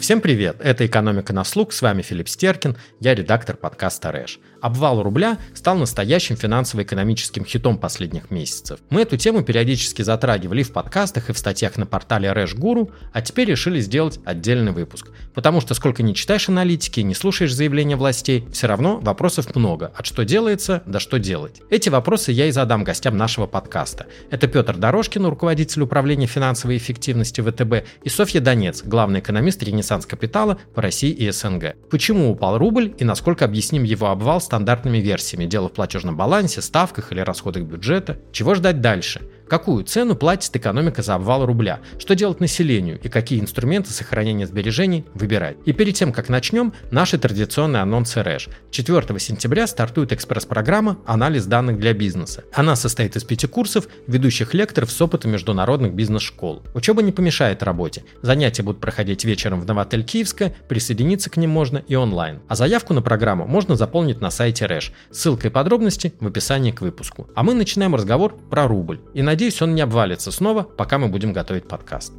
Всем привет! Это «Экономика на слух», с вами Филипп Стеркин, я редактор подкаста «Рэш». Обвал рубля стал настоящим финансово-экономическим хитом последних месяцев. Мы эту тему периодически затрагивали в подкастах и в статьях на портале «Рэш Гуру», а теперь решили сделать отдельный выпуск. Потому что сколько ни читаешь аналитики, не слушаешь заявления властей, все равно вопросов много, от что делается до что делать. Эти вопросы я и задам гостям нашего подкаста. Это Петр Дорожкин, руководитель управления финансовой эффективности ВТБ, и Софья Донец, главный экономист «Ренессанс Капитала» по России и СНГ. Почему упал рубль и насколько объясним его обвал стандартными версиями? Дело в платежном балансе, ставках или расходах бюджета. Чего ждать дальше? Какую цену платит экономика за обвал рубля? Что делать населению и какие инструменты сохранения сбережений выбирать? И перед тем, как начнем, наши традиционные анонсы РЭШ. 4 сентября стартует экспресс-программа «Анализ данных для бизнеса». Она состоит из 5 курсов ведущих лекторов с опытом международных бизнес-школ. Учеба не помешает работе. Занятия будут проходить вечером в Новотель Киевская, присоединиться к ним можно и онлайн. А заявку на программу можно заполнить на сайте РЭШ. Ссылка и подробности в описании к выпуску. А мы начинаем разговор про рубль. И надеюсь, он не обвалится снова, пока мы будем готовить подкаст.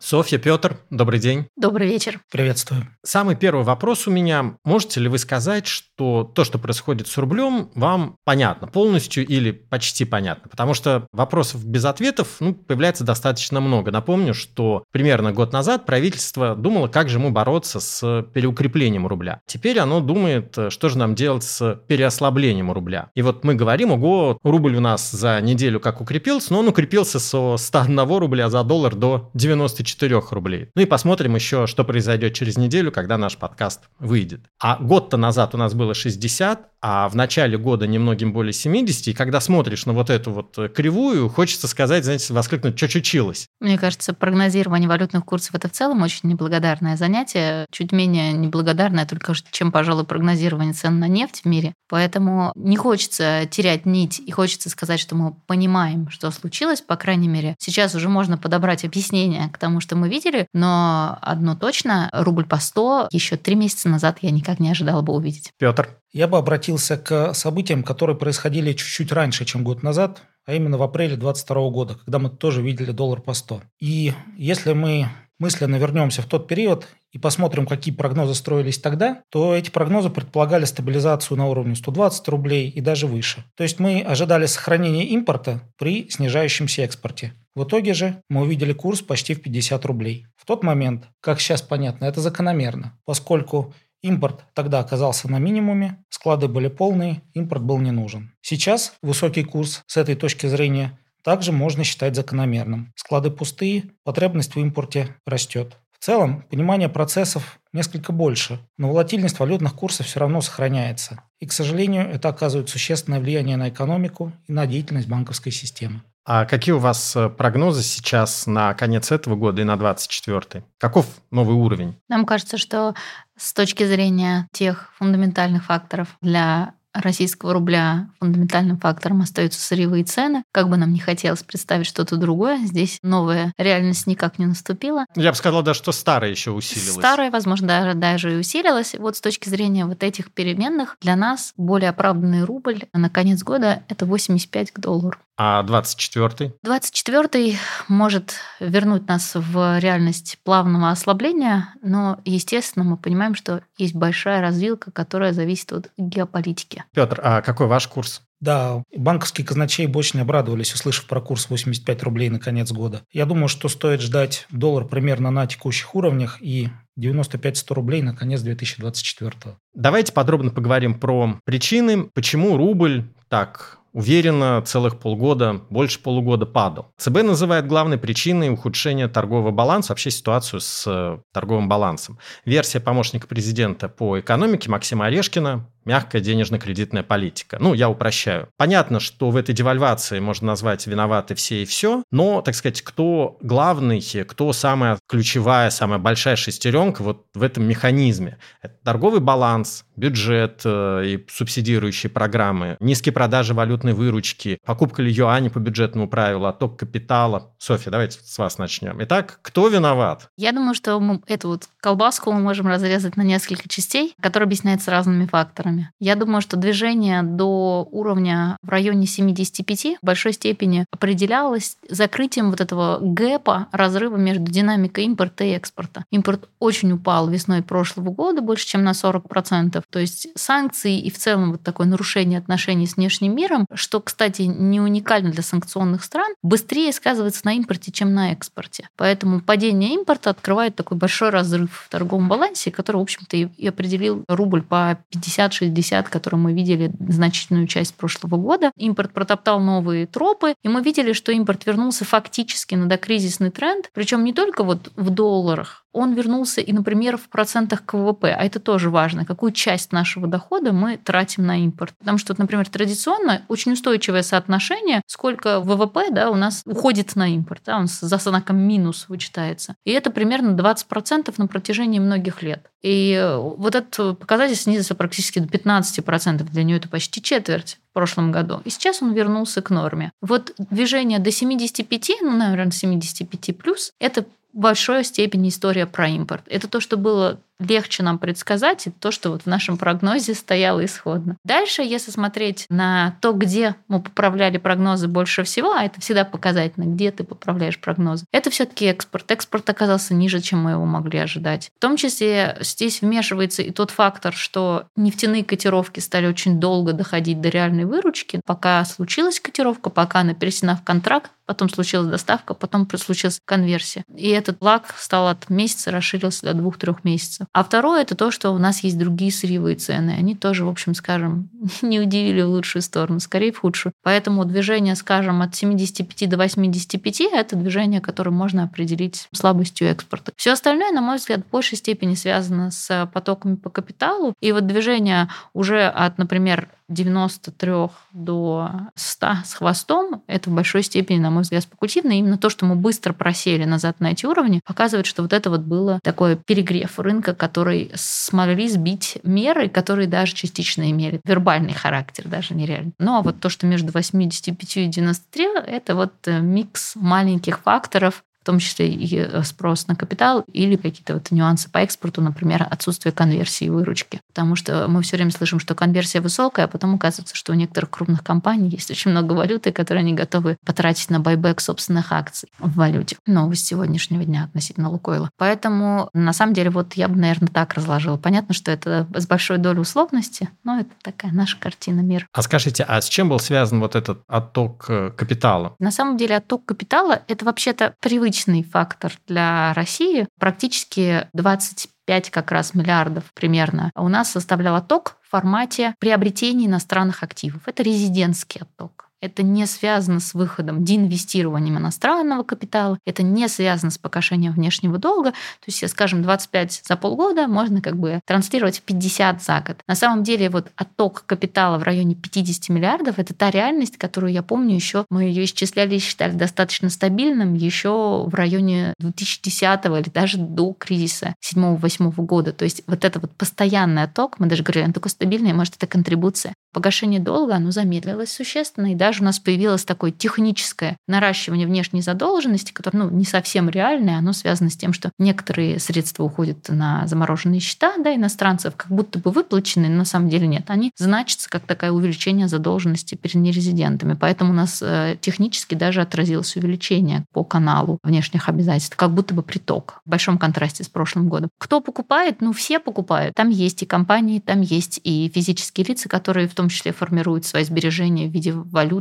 Софья, Петр, добрый день. Добрый вечер. Приветствую. Самый первый вопрос у меня. Можете ли вы сказать, что то, что происходит с рублем, вам понятно полностью или почти понятно? Потому что вопросов без ответов появляется достаточно много. Напомню, что примерно год назад правительство думало, как же ему бороться с переукреплением рубля. Теперь оно думает, что же нам делать с переослаблением рубля. И вот мы говорим, ого, рубль у нас за неделю как укрепился, но он укрепился со 101 рубля за доллар до 94. 4 рублей. И посмотрим еще, что произойдет через неделю, когда наш подкаст выйдет. А год-то назад у нас было 60, а в начале года немногим более 70. И когда смотришь на вот эту вот кривую, хочется сказать, знаете, воскликнуть, что чучилось. Мне кажется, прогнозирование валютных курсов — это в целом очень неблагодарное занятие. Чуть менее неблагодарное только, чем, пожалуй, прогнозирование цен на нефть в мире. Поэтому не хочется терять нить. И хочется сказать, что мы понимаем, что случилось, по крайней мере. Сейчас уже можно подобрать объяснение к тому, что мы видели, но одно точно, рубль по 100 еще 3 месяца назад я никак не ожидала бы увидеть. Петр? Я бы обратился к событиям, которые происходили чуть-чуть раньше, чем год назад, а именно в апреле 2022 года, когда мы тоже видели доллар по 100. И если мы мысленно вернемся в тот период и посмотрим, какие прогнозы строились тогда, то эти прогнозы предполагали стабилизацию на уровне 120 рублей и даже выше. То есть мы ожидали сохранения импорта при снижающемся экспорте. В итоге же мы увидели курс почти в 50 рублей. В тот момент, как сейчас понятно, это закономерно, поскольку импорт тогда оказался на минимуме, склады были полные, импорт был не нужен. Сейчас высокий курс с этой точки зрения также можно считать закономерным. Склады пустые, потребность в импорте растет. В целом, понимание процессов несколько больше, но волатильность валютных курсов все равно сохраняется. И, к сожалению, это оказывает существенное влияние на экономику и на деятельность банковской системы. А какие у вас прогнозы сейчас на конец этого года и на 2024? Каков новый уровень? Нам кажется, что с точки зрения тех фундаментальных факторов для российского рубля фундаментальным фактором остаются сырьевые цены. Как бы нам не хотелось представить что-то другое, здесь новая реальность никак не наступила. Я бы сказала даже, что старая еще усилилась. Старая, возможно, даже и усилилась. Вот с точки зрения вот этих переменных, для нас более оправданный рубль на конец года – это 85 к доллару. А 24-й? 24-й может вернуть нас в реальность плавного ослабления, но, естественно, мы понимаем, что есть большая развилка, которая зависит от геополитики. Петр, а какой ваш курс? Да, банковские казначеи бы очень обрадовались, услышав про курс 85 рублей на конец года. Я думаю, что стоит ждать доллар примерно на текущих уровнях и 95-100 рублей на конец 2024. Давайте подробно поговорим про причины, почему рубль так уверенно целых полгода, больше полугода падал. ЦБ называет главной причиной ухудшения торгового баланса, вообще ситуацию с торговым балансом. Версия помощника президента по экономике Максима Орешкина — мягкая денежно-кредитная политика. Я упрощаю. Понятно, что в этой девальвации можно назвать виноваты все и все, но, так сказать, кто главный, кто самая ключевая, самая большая шестеренка вот в этом механизме? Это торговый баланс, бюджет и субсидирующие программы, низкие продажи валют валютной выручки, покупка ли юаня по бюджетному правилу, отток капитала. Софья, давайте с вас начнем. Итак, кто виноват? Я думаю, что эту вот колбаску мы можем разрезать на несколько частей, которые объясняются разными факторами. Я думаю, что движение до уровня в районе 75 в большой степени определялось закрытием вот этого гэпа, разрыва между динамикой импорта и экспорта. Импорт очень упал весной прошлого года больше, чем на 40%. То есть санкции и в целом вот такое нарушение отношений с внешним миром, что, кстати, не уникально для санкционных стран, быстрее сказывается на импорте, чем на экспорте. Поэтому падение импорта открывает такой большой разрыв в торговом балансе, который, в общем-то, и определил рубль по 50-60, который мы видели значительную часть прошлого года. Импорт протоптал новые тропы, и мы видели, что импорт вернулся фактически на докризисный тренд, причем не только вот в долларах. Он вернулся и, например, в процентах к ВВП. А это тоже важно, какую часть нашего дохода мы тратим на импорт. Потому что, например, традиционно очень устойчивое соотношение, сколько ВВП у нас уходит на импорт. Он за знаком минус вычитается. И это примерно 20% на протяжении многих лет. И вот этот показатель снизился практически до 15%. Для нее это почти четверть в прошлом году. И сейчас он вернулся к норме. Вот движение до 75, наверное, 75 плюс, это в большой степени история про импорт. Это то, что было легче нам предсказать, и то, что вот в нашем прогнозе стояло исходно. Дальше, если смотреть на то, где мы поправляли прогнозы больше всего, а это всегда показательно, где ты поправляешь прогнозы, это все-таки экспорт. Экспорт оказался ниже, чем мы его могли ожидать. В том числе здесь вмешивается и тот фактор, что нефтяные котировки стали очень долго доходить до реальной выручки. Пока случилась котировка, пока она пересена в контракт, потом случилась доставка, потом случилась конверсия. И этот лаг стал от месяца, расширился до 2-3 месяцев. А второе – это то, что у нас есть другие сырьевые цены. Они тоже, в общем, скажем, не удивили в лучшую сторону, скорее в худшую. Поэтому движение, скажем, от 75 до 85 – это движение, которое можно определить слабостью экспорта. Все остальное, на мой взгляд, в большей степени связано с потоками по капиталу. И вот движение уже от, например, 93 до 100 с хвостом, это в большой степени, на мой взгляд, спекулятивно. И именно то, что мы быстро просели назад на эти уровни, показывает, что вот это вот было такой перегрев рынка, который смогли сбить меры, которые даже частично имели вербальный характер, даже нереально. Ну а вот то, что между 85 и 93, это вот микс маленьких факторов, в том числе и спрос на капитал или какие-то вот нюансы по экспорту, например, отсутствие конверсии и выручки. Потому что мы все время слышим, что конверсия высокая, а потом оказывается, что у некоторых крупных компаний есть очень много валюты, которые они готовы потратить на байбэк собственных акций в валюте. Новость сегодняшнего дня относительно Лукойла. Поэтому, на самом деле, вот я бы, наверное, так разложила. Понятно, что это с большой долей условности, но это такая наша картина мира. А скажите, а с чем был связан вот этот отток капитала? На самом деле, отток капитала – это вообще-то привычно фактор для России. Практически 25 как раз миллиардов примерно у нас составлял отток в формате приобретения иностранных активов. Это резидентский отток. Это не связано с выходом, деинвестированием иностранного капитала, это не связано с погашением внешнего долга. То есть, скажем, 25 за полгода можно как бы транслировать 50 за год. На самом деле вот отток капитала в районе 50 миллиардов – это та реальность, которую я помню еще, мы ее исчисляли и считали достаточно стабильным еще в районе 2010-го или даже до кризиса 7-8 года. То есть вот это вот постоянный отток, мы даже говорили, он такой стабильный, может, это контрибуция. Погашение долга, оно замедлилось существенно, и даже у нас появилось такое техническое наращивание внешней задолженности, которое не совсем реальное, оно связано с тем, что некоторые средства уходят на замороженные счета иностранцев, как будто бы выплачены, но на самом деле нет. Они значатся как такое увеличение задолженности перед нерезидентами. Поэтому у нас технически даже отразилось увеличение по каналу внешних обязательств, как будто бы приток в большом контрасте с прошлым годом. Кто покупает? Все покупают. Там есть и компании, там есть и физические лица, которые в том числе формируют свои сбережения в виде валюты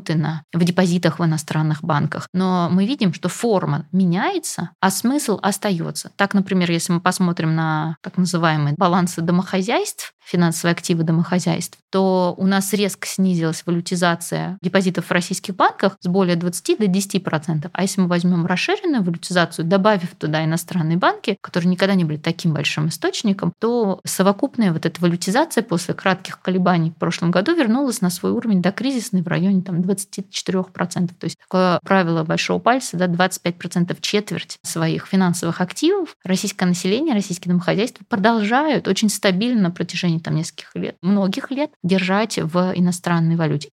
в депозитах в иностранных банках. Но мы видим, что форма меняется, а смысл остается. Так, например, если мы посмотрим на так называемые балансы домохозяйств, финансовые активы домохозяйств, то у нас резко снизилась валютизация депозитов в российских банках с более 20 до 10%. А если мы возьмем расширенную валютизацию, добавив туда иностранные банки, которые никогда не были таким большим источником, то совокупная вот эта валютизация после кратких колебаний в прошлом году вернулась на свой уровень докризисный в районе 24%. То есть такое правило большого пальца, 25% четверть своих финансовых активов российское население, российские домохозяйства продолжают очень стабильно на протяжении нескольких лет, многих лет держать в иностранной валюте.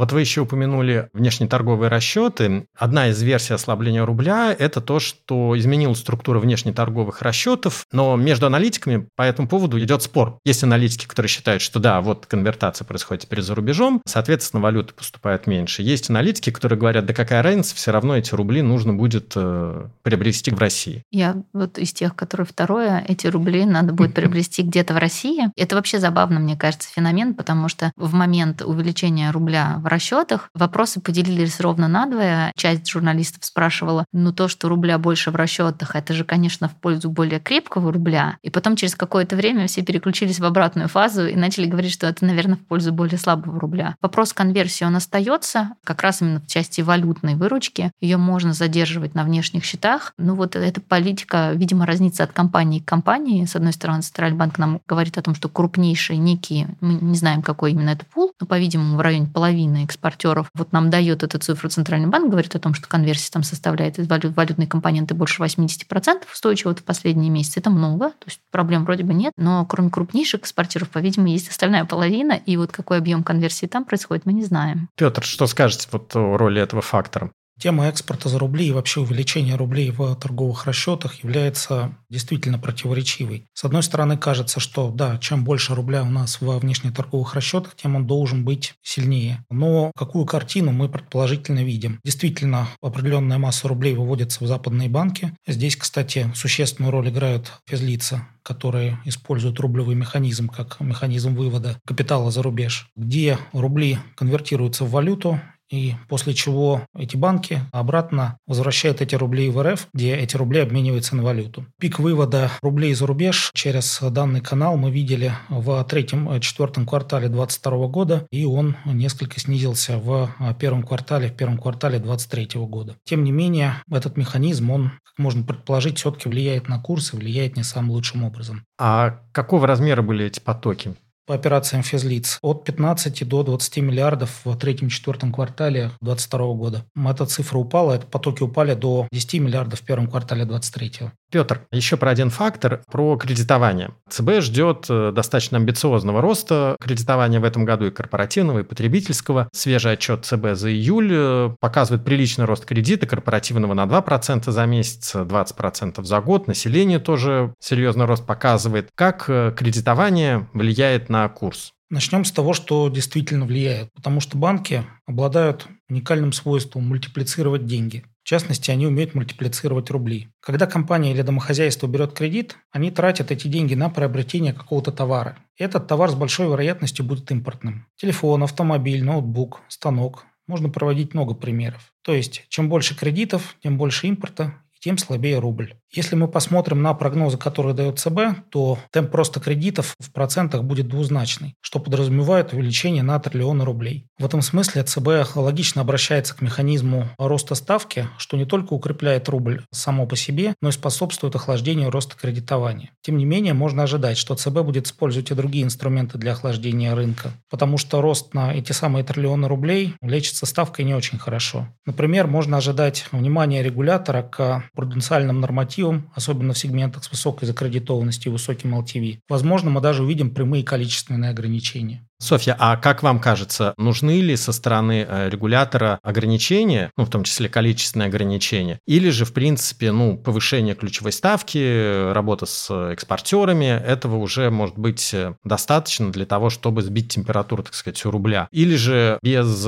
Вот вы еще упомянули внешнеторговые расчеты. Одна из версий ослабления рубля – это то, что изменилась структура внешнеторговых расчетов, но между аналитиками по этому поводу идет спор. Есть аналитики, которые считают, что да, вот конвертация происходит теперь за рубежом, соответственно, валюты поступают меньше. Есть аналитики, которые говорят, да какая разница, все равно эти рубли нужно будет приобрести в России. Я вот из тех, которые второе, эти рубли надо будет приобрести где-то в России. Это вообще забавно, мне кажется, феномен, потому что в момент увеличения рубля в расчетах вопросы поделились ровно надвое. Часть журналистов спрашивала, то, что рубля больше в расчетах, это же, конечно, в пользу более крепкого рубля. И потом через какое-то время все переключились в обратную фазу и начали говорить, что это, наверное, в пользу более слабого рубля. Вопрос конверсии, он остается как раз именно в части валютной выручки. Ее можно задерживать на внешних счетах. Эта политика, видимо, разнится от компании к компании. С одной стороны, Центральный банк нам говорит о том, что крупнейшие некие, мы не знаем, какой именно это пул, но, по-видимому, в районе половины экспортеров нам дает эту цифру Центральный банк, говорит о том, что конверсия там составляет из валютной компоненты больше 80% устойчиво в последние месяцы. Это много, то есть проблем вроде бы нет, но кроме крупнейших экспортеров, по-видимому, есть остальная половина, и какой объем конверсии там происходит, мы не знаем. Петр, что скажете о роли этого фактора? Тема экспорта за рубли и вообще увеличение рублей в торговых расчетах является действительно противоречивой. С одной стороны, кажется, что да, чем больше рубля у нас во внешнеторговых расчетах, тем он должен быть сильнее. Но какую картину мы предположительно видим? Действительно, определенная масса рублей выводится в западные банки. Здесь, кстати, существенную роль играют физлица, которые используют рублевый механизм как механизм вывода капитала за рубеж, где рубли конвертируются в валюту, и после чего эти банки обратно возвращают эти рубли в РФ, где эти рубли обмениваются на валюту. Пик вывода рублей за рубеж через данный канал мы видели в третьем-четвертом квартале 2022 года, и он несколько снизился в первом квартале 2023 года. Тем не менее, этот механизм, он, как можно предположить, все-таки влияет на курс и влияет не самым лучшим образом. А какого размера были эти потоки? По операциям физлиц от 15 до 20 миллиардов в третьем-четвертом квартале 2022 года. Эта цифра упала, эти потоки упали до 10 миллиардов в первом квартале 2023. Петр, еще про один фактор, про кредитование. ЦБ ждет достаточно амбициозного роста кредитования в этом году и корпоративного, и потребительского. Свежий отчет ЦБ за июль показывает приличный рост кредита корпоративного на 2% за месяц, 20% за год. Население тоже серьезный рост показывает. Как кредитование влияет на курс? Начнем с того, что действительно влияет, потому что банки обладают уникальным свойством мультиплицировать деньги. В частности, они умеют мультиплицировать рубли. Когда компания или домохозяйство берет кредит, они тратят эти деньги на приобретение какого-то товара. Этот товар с большой вероятностью будет импортным. Телефон, автомобиль, ноутбук, станок. Можно проводить много примеров. То есть, чем больше кредитов, тем больше импорта, тем слабее рубль. Если мы посмотрим на прогнозы, которые дает ЦБ, то темп роста кредитов в процентах будет двузначный, что подразумевает увеличение на триллионы рублей. В этом смысле ЦБ логично обращается к механизму роста ставки, что не только укрепляет рубль само по себе, но и способствует охлаждению роста кредитования. Тем не менее, можно ожидать, что ЦБ будет использовать и другие инструменты для охлаждения рынка, потому что рост на эти самые триллионы рублей лечится ставкой не очень хорошо. Например, можно ожидать внимания регулятора к пруденциальным нормативам, особенно в сегментах с высокой закредитованностью и высоким LTV. Возможно, мы даже увидим прямые количественные ограничения. Софья, а как вам кажется, нужны ли со стороны регулятора ограничения, в том числе количественные ограничения, или же, в принципе, повышение ключевой ставки, работа с экспортерами, этого уже может быть достаточно для того, чтобы сбить температуру, так сказать, у рубля? Или же без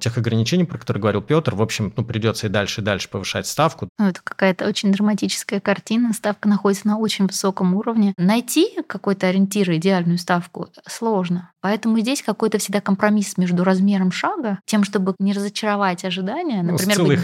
тех ограничений, про которые говорил Петр, в общем, придется и дальше повышать ставку? Это какая-то очень драматическая картина. Ставка находится на очень высоком уровне. Найти какой-то ориентир, идеальную ставку, сложно. Поэтому здесь какой-то всегда компромисс между размером шага, тем, чтобы не разочаровать ожидания, например, быть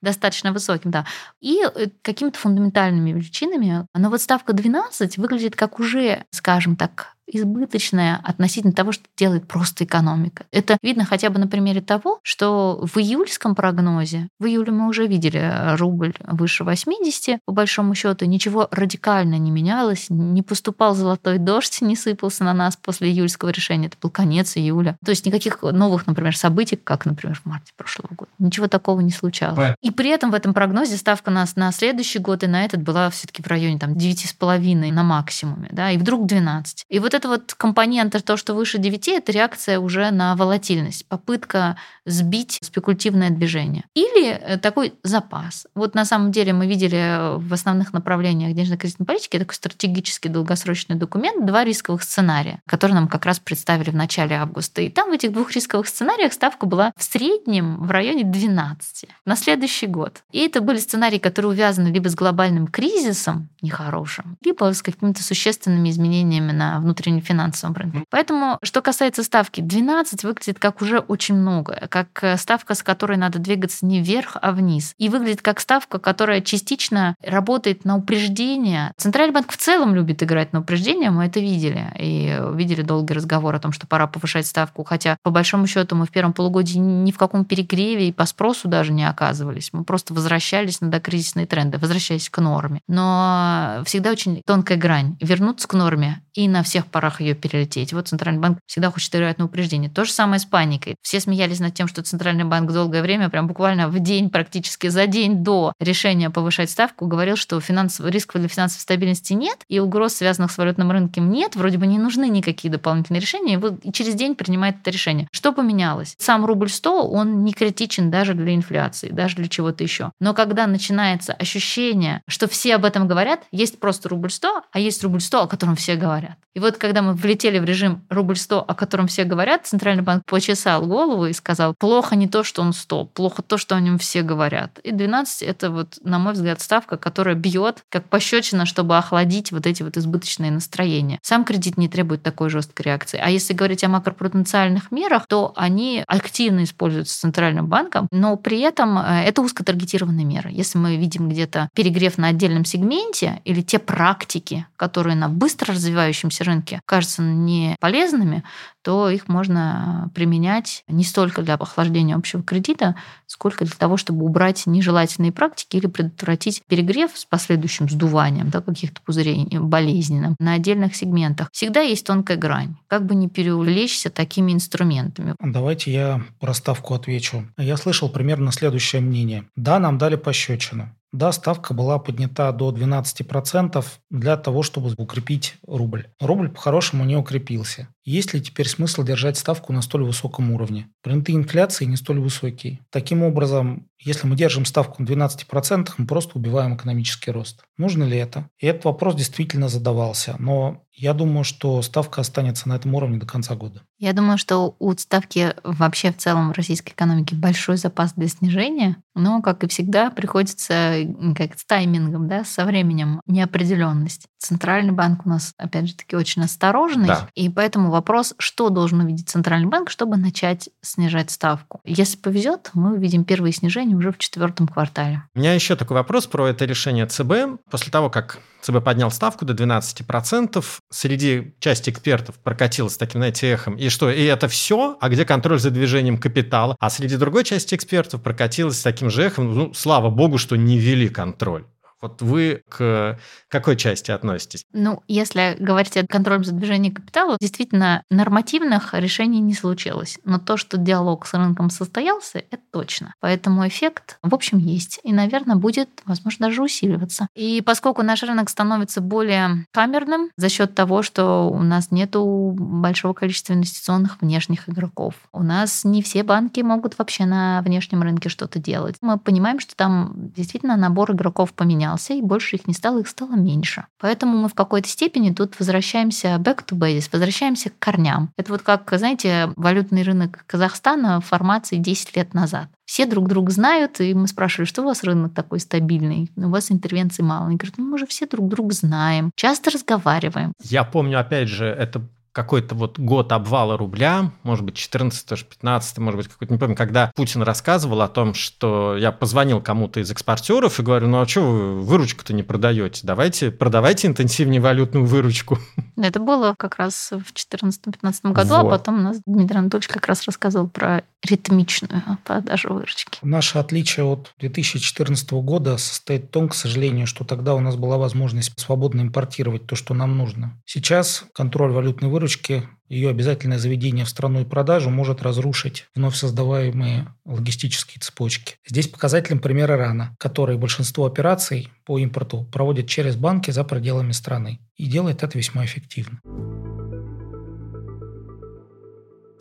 достаточно высоким, да, и какими-то фундаментальными причинами. Но ставка 12 выглядит как уже, скажем так, избыточная относительно того, что делает просто экономика. Это видно хотя бы на примере того, что в июльском прогнозе, в июле мы уже видели рубль выше 80, по большому счету ничего радикально не менялось, не поступал золотой дождь, не сыпался на нас после июльского решения, это был конец июля. То есть никаких новых, например, событий, как, например, в марте прошлого года, ничего такого не случалось. И при этом в этом прогнозе ставка нас на следующий год и на этот была все-таки в районе 9,5 на максимуме, да, и вдруг 12. И вот это это вот компонент, то, что выше 9, это реакция уже на волатильность, попытка сбить спекулятивное движение. Или такой запас. Вот на самом деле мы видели в основных направлениях денежно-кредитной политики такой стратегический долгосрочный документ, два рисковых сценария, которые нам как раз представили в начале августа. И там в этих двух рисковых сценариях ставка была в среднем в районе 12 на следующий год. И это были сценарии, которые увязаны либо с глобальным кризисом нехорошим, либо с какими-то существенными изменениями на внутреннефинансовом рынке. Поэтому, что касается ставки, 12 выглядит как уже очень много, как ставка, с которой надо двигаться не вверх, а вниз. И выглядит как ставка, которая частично работает на упреждение. Центральный банк в целом любит играть на упреждение, мы это видели. И видели долгий разговор о том, что пора повышать ставку, хотя, по большому счету, мы в первом полугодии ни в каком перегреве и по спросу даже не оказывались. Мы просто возвращались на докризисные тренды, возвращались к норме. Но всегда очень тонкая грань. Вернуться к норме и на всех парах ее перелететь. Вот Центральный банк всегда хочет играть на упреждение. То же самое с паникой. Все смеялись над тем, что Центральный банк долгое время, прям буквально в день, практически за день до решения повышать ставку, говорил, что рисков для финансовой стабильности нет, и угроз, связанных с валютным рынком, нет, вроде бы не нужны никакие дополнительные решения, и через день принимает это решение. Что поменялось? Сам рубль 100, он не критичен даже для инфляции, даже для чего-то еще. Но когда начинается ощущение, что все об этом говорят, есть просто рубль 100, а есть рубль 100, о котором все говорят. И вот когда мы влетели в режим рубль 100, о котором все говорят, Центральный банк почесал голову и сказал, плохо не то, что он 100, плохо то, что о нем все говорят. И 12 – это вот, на мой взгляд, ставка, которая бьет как пощечина, чтобы охладить вот эти вот избыточные настроения. Сам кредит не требует такой жесткой реакции. А если говорить о макропруденциальных мерах, то они активно используются Центральным банком, но при этом это узкотаргетированные меры. Если мы видим где-то перегрев на отдельном сегменте или те практики, которые на быстро развивающемся рынке кажутся не полезными, то их можно применять не столько для охлаждения общего кредита, сколько для того, чтобы убрать нежелательные практики или предотвратить перегрев с последующим сдуванием, да, каких-то пузырей болезненных на отдельных сегментах. Всегда есть тонкая грань. Как бы не переувлечься такими инструментами. Давайте я про ставку отвечу. Я слышал примерно следующее мнение. Да, нам дали пощечину. Да, ставка была поднята до 12% для того, чтобы укрепить рубль. Рубль по-хорошему не укрепился. Есть ли теперь смысл держать ставку на столь высоком уровне? Принты инфляции не столь высокие. Таким образом, если мы держим ставку на 12%, мы просто убиваем экономический рост. Нужно ли это? И этот вопрос действительно задавался. Но я думаю, что ставка останется на этом уровне до конца года. Я думаю, что у ставки вообще в целом в российской экономике большой запас для снижения. Но, как и всегда, приходится как с таймингом, да, со временем неопределенность. Центральный банк у нас, опять же таки, очень осторожный. Да. И поэтому вопрос, что должен увидеть Центральный банк, чтобы начать снижать ставку. Если повезет, мы увидим первые снижения уже в 4-м квартале. У меня еще такой вопрос про это решение ЦБ. После того, как ЦБ поднял ставку до 12%, среди части экспертов прокатилось таким, знаете, эхом. И что, и это все? А где контроль за движением капитала? А среди другой части экспертов прокатилось таким же эхом. Ну, слава богу, что не ввели контроль. Вот вы к какой части относитесь? Ну, если говорить о контроле за движением капитала, действительно, нормативных решений не случилось. Но то, что диалог с рынком состоялся, это точно. Поэтому эффект, в общем, есть. И, наверное, будет, возможно, даже усиливаться. И поскольку наш рынок становится более камерным за счет того, что у нас нету большого количества инвестиционных внешних игроков, у нас не все банки могут вообще на внешнем рынке что-то делать. Мы понимаем, что там действительно набор игроков поменялся. И больше их не стало, их стало меньше. Поэтому мы в какой-то степени тут возвращаемся back to basics, возвращаемся к корням. Это вот как, знаете, валютный рынок Казахстана в формации 10 лет назад. Все друг друга знают, и мы спрашивали, что у вас рынок такой стабильный, у вас интервенций мало. Они говорят, ну мы же все друг друга знаем, часто разговариваем. Я помню, опять же, это какой-то вот год обвала рубля, может быть, 14-й, 15-й, может быть, какой-то, не помню, когда Путин рассказывал о том, что я позвонил кому-то из экспортеров и говорю, ну а что вы выручку-то не продаете? Давайте, продавайте интенсивнее валютную выручку. Это было как раз в 14-15 году, вот. А потом у нас Дмитрий Анатольевич как раз рассказывал про ритмичную продажу выручки. Наше отличие от 2014 года состоит в том, к сожалению, что тогда у нас была возможность свободно импортировать то, что нам нужно. Сейчас контроль валютной выручки, ее обязательное заведение в страну и продажу может разрушить вновь создаваемые логистические цепочки. Здесь показателем пример Ирана, который большинство операций по импорту проводит через банки за пределами страны. И делает это весьма эффективно.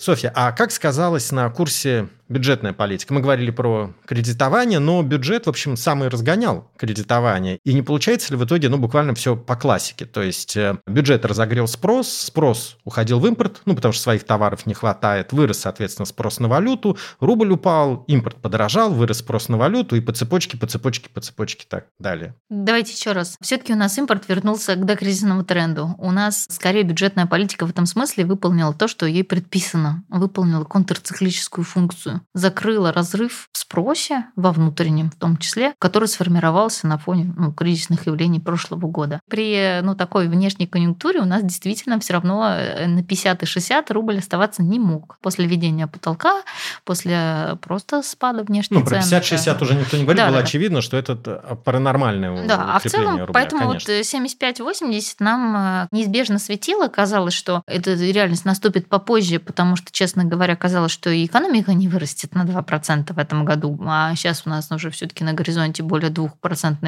Софья, а как сказалось на курсе бюджетная политика? Мы говорили про кредитование, но бюджет, в общем, сам и разгонял кредитование. И не получается ли в итоге, буквально все по классике? То есть бюджет разогрел спрос уходил в импорт, потому что своих товаров не хватает, вырос, соответственно, спрос на валюту, рубль упал, импорт подорожал, вырос спрос на валюту, и по цепочке так далее. Давайте еще раз. Все-таки у нас импорт вернулся к докризисному тренду. У нас, скорее, бюджетная политика в этом смысле выполнила то, что ей предписано. Выполнила контрциклическую функцию, закрыла разрыв в спросе, во внутреннем в том числе, который сформировался на фоне кризисных явлений прошлого года. При такой внешней конъюнктуре у нас действительно все равно на 50 и 60 рубль оставаться не мог. После введения потолка, после просто спада внешней цены. Про 50-60 уже никто не говорит, было очевидно, что это паранормальное укрепление рубля. Да, а в целом, рубля, поэтому конечно. 75-80 нам неизбежно светило. Казалось, что эта реальность наступит попозже, потому что, честно говоря, казалось, что и экономика не вырастет на 2% в этом году, а сейчас у нас уже все-таки на горизонте более 2%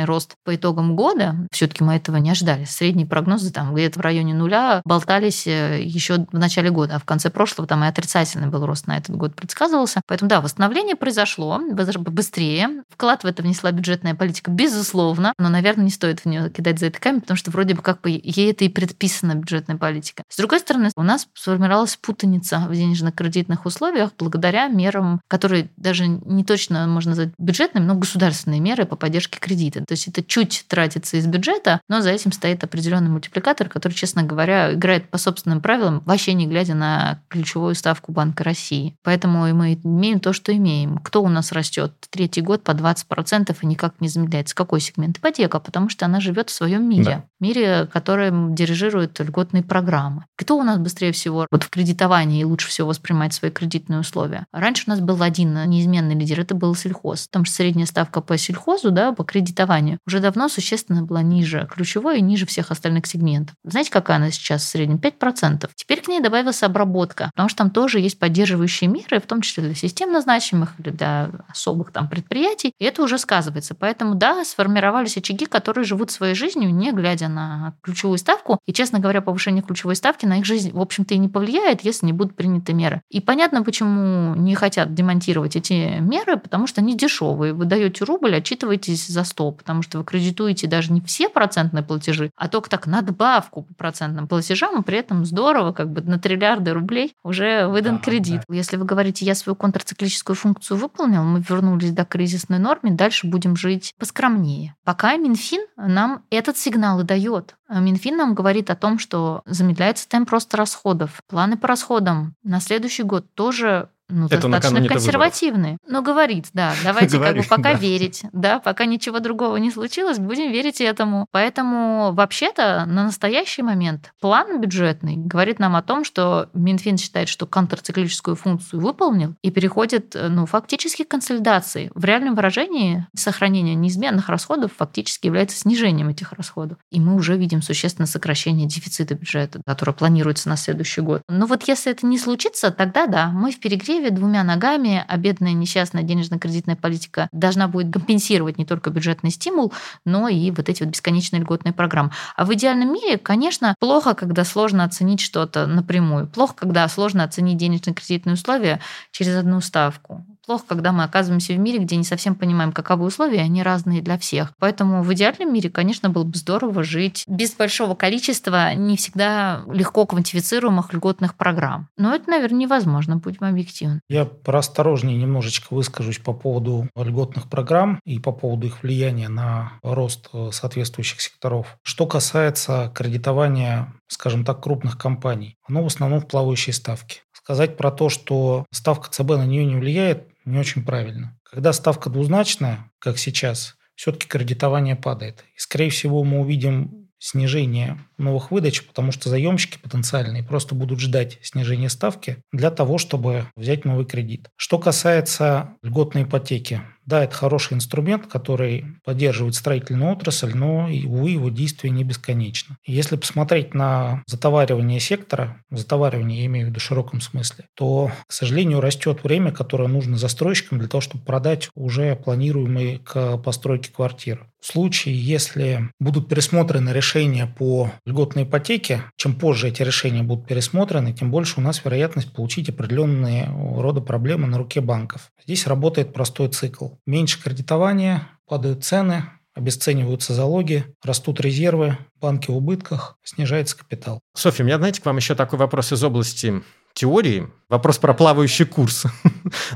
рост по итогам года. Все-таки мы этого не ожидали. Средние прогнозы там где-то в районе нуля болтались еще в начале года, а в конце прошлого там и отрицательный был рост на этот год предсказывался. Поэтому да, восстановление произошло быстрее. Вклад в это внесла бюджетная политика, безусловно, но, наверное, не стоит в нее кидать за это камень, потому что вроде бы как бы ей это и предписана бюджетная политика. С другой стороны, у нас сформировалась путаница в денежно-кредитных условиях благодаря мерам, которые даже не точно можно назвать бюджетными, но государственные меры по поддержке кредита. То есть это чуть тратится из бюджета, но за этим стоит определенный мультипликатор, который, честно говоря, играет по собственным правилам, вообще не глядя на ключевую ставку Банка России. Поэтому и мы имеем то, что имеем. Кто у нас растет? Третий год по 20% и никак не замедляется. Какой сегмент? Ипотека, потому что она живет в своем мире. Да. Мире, которым дирижируют льготные программы. Кто у нас быстрее всего в кредитовании лучше всего воспринимать свои кредитные условия? Раньше у нас был один неизменный лидер, это был сельхоз, потому что средняя ставка по сельхозу, по кредитованию, уже давно существенно была ниже ключевой и ниже всех остальных сегментов. Знаете, какая она сейчас в среднем? 5%. Теперь к ней добавилась обработка, потому что там тоже есть поддерживающие меры, в том числе для системно значимых, для особых предприятий, и это уже сказывается. Поэтому да, сформировались очаги, которые живут своей жизнью, не глядя на ключевую ставку, и, честно говоря, повышение ключевой ставки на их жизнь, в общем-то, и не повлияет, если не будут приняты меры. И понятно, почему не хотят демонтировать эти меры, потому что они дешевые. Вы даете рубль, отчитываетесь за 100, потому что вы кредитуете даже не все процентные платежи, а только так надбавку по процентным платежам, и при этом здорово, на триллиарды рублей уже выдан кредит. Да. Если вы говорите, я свою контрциклическую функцию выполнил, мы вернулись до кризисной нормы, дальше будем жить поскромнее. Пока Минфин нам этот сигнал и дает. Минфин нам говорит о том, что замедляется темп роста расходов. Планы по расходам на следующий год тоже достаточно консервативные. Но говорит, давайте пока верить. Пока ничего другого не случилось, будем верить этому. Поэтому вообще-то на настоящий момент план бюджетный говорит нам о том, что Минфин считает, что контрциклическую функцию выполнил и переходит фактически к консолидации. В реальном выражении сохранение неизменных расходов фактически является снижением этих расходов. И мы уже видим существенное сокращение дефицита бюджета, которое планируется на следующий год. Но если это не случится, тогда мы в перегреве двумя ногами, а бедная несчастная денежно-кредитная политика должна будет компенсировать не только бюджетный стимул, но и бесконечные льготные программы. А в идеальном мире, конечно, плохо, когда сложно оценить что-то напрямую. Плохо, когда сложно оценить денежно-кредитные условия через одну ставку. Плохо, когда мы оказываемся в мире, где не совсем понимаем, каковы условия, они разные для всех. Поэтому в идеальном мире, конечно, было бы здорово жить без большого количества не всегда легко квантифицируемых льготных программ. Но это, наверное, невозможно, будем объективны. Я поосторожнее немножечко выскажусь по поводу льготных программ и по поводу их влияния на рост соответствующих секторов. Что касается кредитования, скажем так, крупных компаний, оно в основном в плавающей ставке. Сказать про то, что ставка ЦБ на нее не влияет, не очень правильно. Когда ставка двузначная, как сейчас, все-таки кредитование падает. И, скорее всего, мы увидим снижение новых выдач, потому что заемщики потенциальные просто будут ждать снижения ставки для того, чтобы взять новый кредит. Что касается льготной ипотеки, Да, это хороший инструмент, который поддерживает строительную отрасль, но, увы, его действие не бесконечно. Если посмотреть на затоваривание сектора, затоваривание я имею в виду в широком смысле, то, к сожалению, растет время, которое нужно застройщикам для того, чтобы продать уже планируемые к постройке квартиры. В случае, если будут пересмотрены решения по льготной ипотеке, чем позже эти решения будут пересмотрены, тем больше у нас вероятность получить определенные рода проблемы на руке банков. Здесь работает простой цикл. Меньше кредитования, падают цены, обесцениваются залоги, растут резервы, банки в убытках, снижается капитал. Софья, у меня, знаете, к вам еще такой вопрос из области теории. Вопрос про плавающий курс.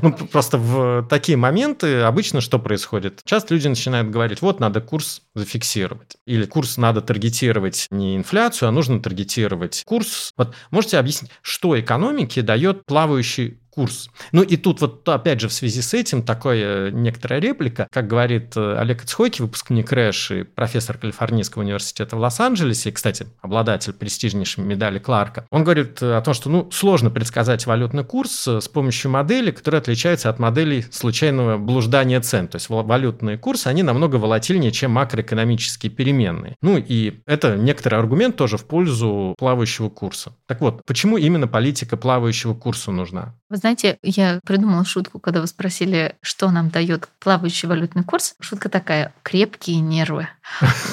Ну, просто в такие моменты обычно что происходит? Часто люди начинают говорить, вот надо курс зафиксировать. Или курс надо таргетировать не инфляцию, а нужно таргетировать курс. Вот можете объяснить, что экономике дает плавающий курс? Ну и тут вот опять же в связи с этим такая некоторая реплика. Как говорит Олег Цхойки, выпускник Рэш и профессор Калифорнийского университета в Лос-Анджелесе, и, кстати, обладатель престижнейшей медали Кларка, он говорит о том, что сложно предсказать валютный курс с помощью модели, которая отличается от моделей случайного блуждания цен. То есть валютные курсы, они намного волатильнее, чем макроэкономические переменные. Ну и это некоторый аргумент тоже в пользу плавающего курса. Так вот, почему именно политика плавающего курса нужна? Вы знаете, я придумала шутку, когда вы спросили, что нам дает плавающий валютный курс. Шутка такая: крепкие нервы.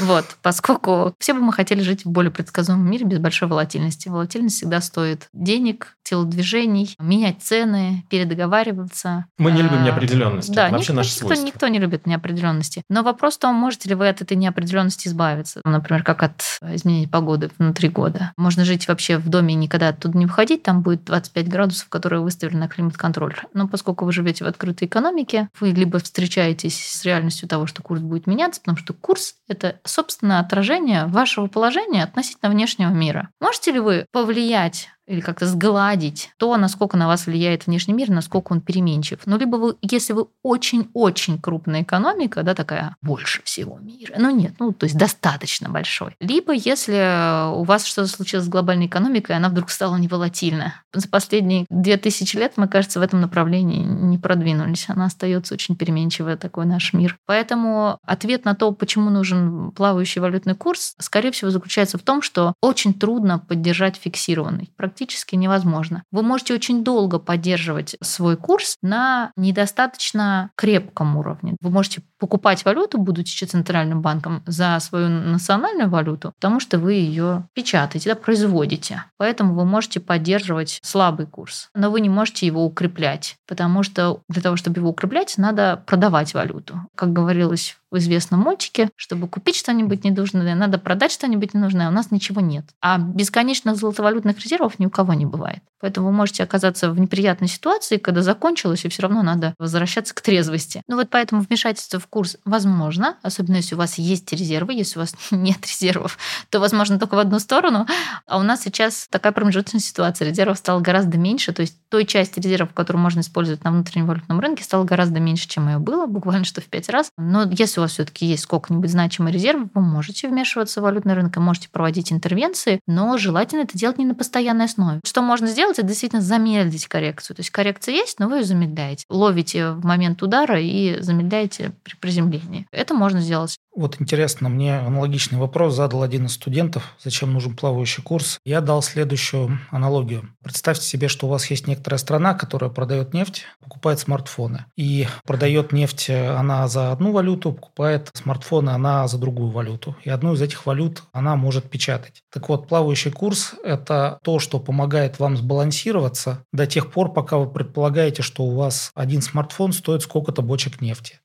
Вот, поскольку все бы мы хотели жить в более предсказуемом мире без большой волатильности. Волатильность всегда стоит денег, телодвижений, менять цены, передоговариваться. Мы не любим неопределенности. Да, вообще наше свойство. Никто не любит неопределенности. Но вопрос в том, можете ли вы от этой неопределенности избавиться. Например, как от изменения погоды внутри года. Можно жить вообще в доме и никогда оттуда не выходить. Там будет 25 градусов, которые выставили на климат-контроль. Но поскольку вы живете в открытой экономике, вы либо встречаетесь с реальностью того, что курс будет меняться, потому что курс – это, собственно, отражение вашего положения относительно внешнего мира. Можете ли вы повлиять или как-то сгладить то, насколько на вас влияет внешний мир, насколько он переменчив. Ну, либо вы, если вы очень-очень крупная экономика, да, такая больше всего мира, то есть достаточно большой. Либо если у вас что-то случилось с глобальной экономикой, она вдруг стала неволатильна. За последние 2000 лет, мы, кажется, в этом направлении не продвинулись. Она остается очень переменчивая, такой наш мир. Поэтому ответ на то, почему нужен плавающий валютный курс, скорее всего, заключается в том, что очень трудно поддержать фиксированный. Практически невозможно. Вы можете очень долго поддерживать свой курс на недостаточно крепком уровне. Вы можете покупать валюту, будучи центральным банком, за свою национальную валюту, потому что вы ее печатаете, да, производите. Поэтому вы можете поддерживать слабый курс, но вы не можете его укреплять, потому что для того, чтобы его укреплять, надо продавать валюту. Как говорилось в известном мультике, чтобы купить что-нибудь ненужное, надо продать что-нибудь ненужное, а у нас ничего нет. А бесконечных золотовалютных резервов ни у кого не бывает. Поэтому вы можете оказаться в неприятной ситуации, когда закончилось, и все равно надо возвращаться к трезвости. Поэтому вмешательство в курс возможно, особенно если у вас есть резервы. Если у вас нет резервов, то, возможно, только в одну сторону. А у нас сейчас такая промежуточная ситуация. Резервов стало гораздо меньше, то есть той части резервов, которую можно использовать на внутреннем валютном рынке, стало гораздо меньше, чем ее было, буквально что в 5 раз. Но если у вас все-таки есть сколько-нибудь значимый резерв, вы можете вмешиваться в валютный рынок, можете проводить интервенции, но желательно это делать не на постоянной основе. Что можно сделать, это действительно замедлить коррекцию. То есть коррекция есть, но вы ее замедляете. Ловите в момент удара и замедляете при приземлении. Это можно сделать. Вот интересно, мне аналогичный вопрос задал один из студентов, зачем нужен плавающий курс. Я дал следующую аналогию. Представьте себе, что у вас есть некоторая страна, которая продает нефть, покупает смартфоны. И продает нефть она за одну валюту, покупает смартфоны она за другую валюту. И одну из этих валют она может печатать. Так вот, плавающий курс – это то, что помогает вам сбалансироваться до тех пор, пока вы предполагаете, что у вас один смартфон стоит сколько-то бочек нефти.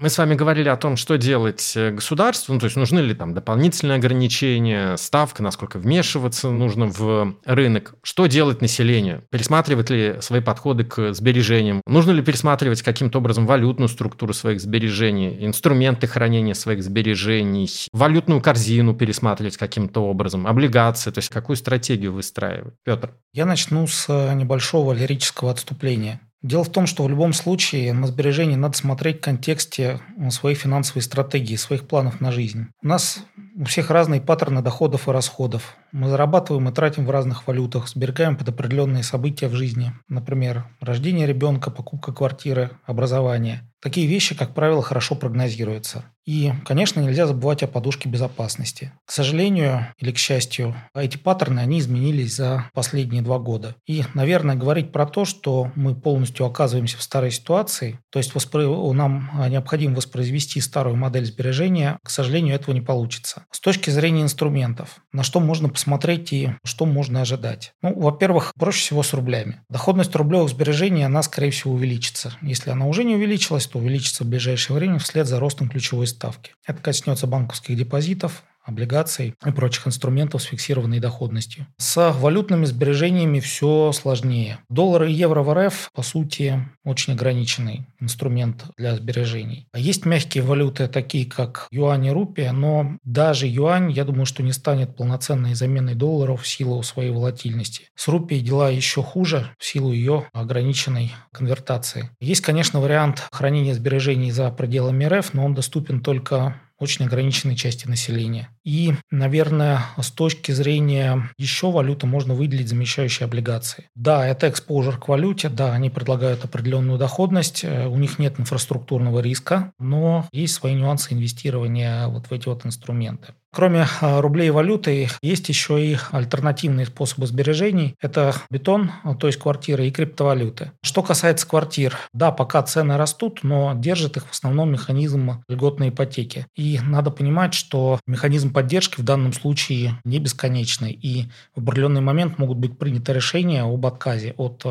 Мы с вами говорили о том, что делать государству, то есть нужны ли там дополнительные ограничения, ставка, насколько вмешиваться нужно в рынок, что делать населению, пересматривать ли свои подходы к сбережениям, нужно ли пересматривать каким-то образом валютную структуру своих сбережений, инструменты хранения своих сбережений, валютную корзину пересматривать каким-то образом, облигации, то есть какую стратегию выстраивать. Петр. Я начну с небольшого лирического отступления. Дело в том, что в любом случае на сбережения надо смотреть в контексте своей финансовой стратегии, своих планов на жизнь. У нас У всех разные паттерны доходов и расходов. Мы зарабатываем и тратим в разных валютах, сберегаем под определенные события в жизни. Например, рождение ребенка, покупка квартиры, образование. Такие вещи, как правило, хорошо прогнозируются. И, конечно, нельзя забывать о подушке безопасности. К сожалению или к счастью, эти паттерны, они изменились за последние 2 года. И, наверное, говорить про то, что мы полностью оказываемся в старой ситуации, то есть нам необходимо воспроизвести старую модель сбережения, к сожалению, этого не получится. С точки зрения инструментов, на что можно посмотреть и что можно ожидать? Ну, во-первых, проще всего с рублями. Доходность рублевых сбережений, она, скорее всего, увеличится. Если она уже не увеличилась, то увеличится в ближайшее время вслед за ростом ключевой ставки. Это коснется банковских депозитов, облигаций и прочих инструментов с фиксированной доходностью. С валютными сбережениями все сложнее. Доллар и евро в РФ, по сути, очень ограниченный инструмент для сбережений. Есть мягкие валюты, такие как юань и рупия, но даже юань, я думаю, что не станет полноценной заменой долларов в силу своей волатильности. С рупией дела еще хуже в силу ее ограниченной конвертации. Есть, конечно, вариант хранения сбережений за пределами РФ, но он доступен только очень ограниченной части населения. И, наверное, с точки зрения еще валюты можно выделить замещающие облигации. Да, это экспозер к валюте, да, они предлагают определенную доходность, у них нет инфраструктурного риска, но есть свои нюансы инвестирования в эти инструменты. Кроме рублей и валюты, есть еще и альтернативные способы сбережений. Это бетон, то есть квартиры, и криптовалюты. Что касается квартир, да, пока цены растут, но держит их в основном механизм льготной ипотеки. И надо понимать, что механизм поддержки в данном случае не бесконечный. И в определенный момент могут быть приняты решения об отказе от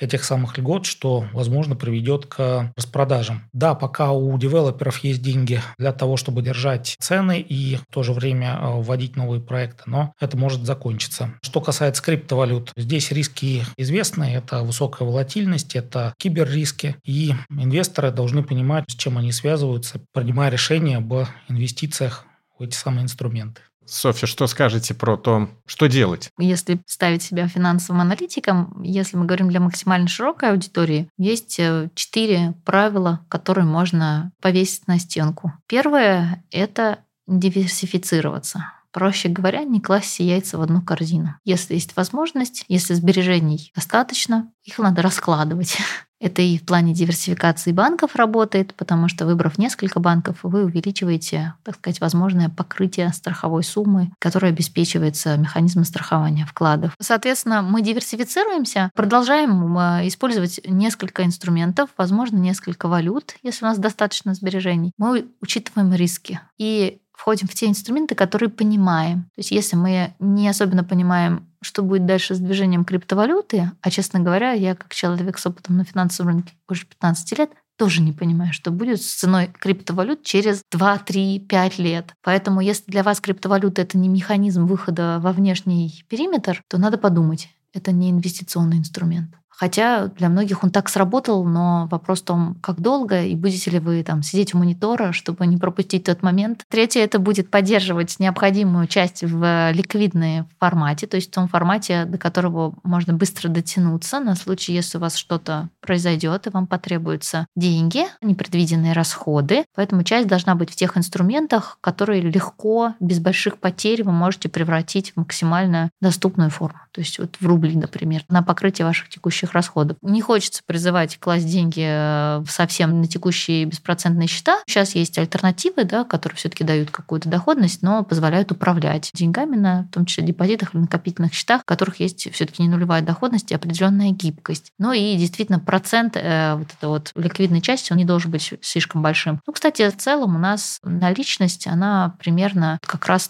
этих самых льгот, что, возможно, приведет к распродажам. Да, пока у девелоперов есть деньги для того, чтобы держать цены и в то же время вводить новые проекты, но это может закончиться. Что касается криптовалют, здесь риски известны, это высокая волатильность, это киберриски, и инвесторы должны понимать, с чем они связываются, принимая решения об инвестициях в эти самые инструменты. Софья, что скажете про то, что делать? Если ставить себя финансовым аналитиком, если мы говорим для максимально широкой аудитории, есть 4 правила, которые можно повесить на стенку. Первое – это диверсифицироваться. Проще говоря, не класть все яйца в одну корзину. Если есть возможность, если сбережений достаточно, их надо раскладывать. Это и в плане диверсификации банков работает, потому что, выбрав несколько банков, вы увеличиваете, так сказать, возможное покрытие страховой суммы, которая обеспечивается механизмом страхования вкладов. Соответственно, мы диверсифицируемся, продолжаем использовать несколько инструментов, возможно, несколько валют, если у нас достаточно сбережений. Мы учитываем риски и входим в те инструменты, которые понимаем. То есть если мы не особенно понимаем, что будет дальше с движением криптовалюты, а, честно говоря, я как человек с опытом на финансовом рынке больше 15 лет, тоже не понимаю, что будет с ценой криптовалют через 2, 3, 5 лет. Поэтому если для вас криптовалюта — это не механизм выхода во внешний периметр, то надо подумать, это не инвестиционный инструмент. Хотя для многих он так сработал, но вопрос в том, как долго, и будете ли вы там сидеть у монитора, чтобы не пропустить тот момент. Третье, это будет поддерживать необходимую часть в ликвидном формате, то есть в том формате, до которого можно быстро дотянуться на случай, если у вас что-то произойдет и вам потребуются деньги, непредвиденные расходы. Поэтому часть должна быть в тех инструментах, которые легко, без больших потерь вы можете превратить в максимально доступную форму. То есть вот в рубли, например, на покрытие ваших текущих расходов. Не хочется призывать класть деньги совсем на текущие беспроцентные счета. Сейчас есть альтернативы, да, которые все-таки дают какую-то доходность, но позволяют управлять деньгами, в том числе депозитах или накопительных счетах, в которых есть все-таки не нулевая доходность и определенная гибкость. Ну и действительно процент ликвидной части, он не должен быть слишком большим. Ну, кстати, в целом у нас наличность, она примерно как раз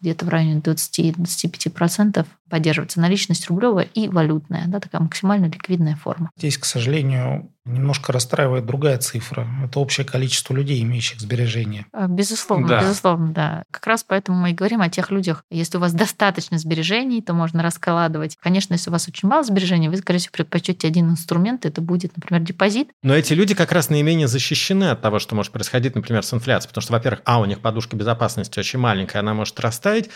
где-то в районе 20-25% поддерживается наличность рублевая и валютная, такая максимально ликвидная форма. Здесь, к сожалению, немножко расстраивает другая цифра. Это общее количество людей, имеющих сбережения. Безусловно, да. Как раз поэтому мы и говорим о тех людях. Если у вас достаточно сбережений, то можно раскладывать. Конечно, если у вас очень мало сбережений, вы, скорее всего, предпочтете один инструмент, это будет, например, депозит. Но эти люди как раз наименее защищены от того, что может происходить, например, с инфляцией, потому что, во-первых, у них подушка безопасности очень маленькая, она может растаять,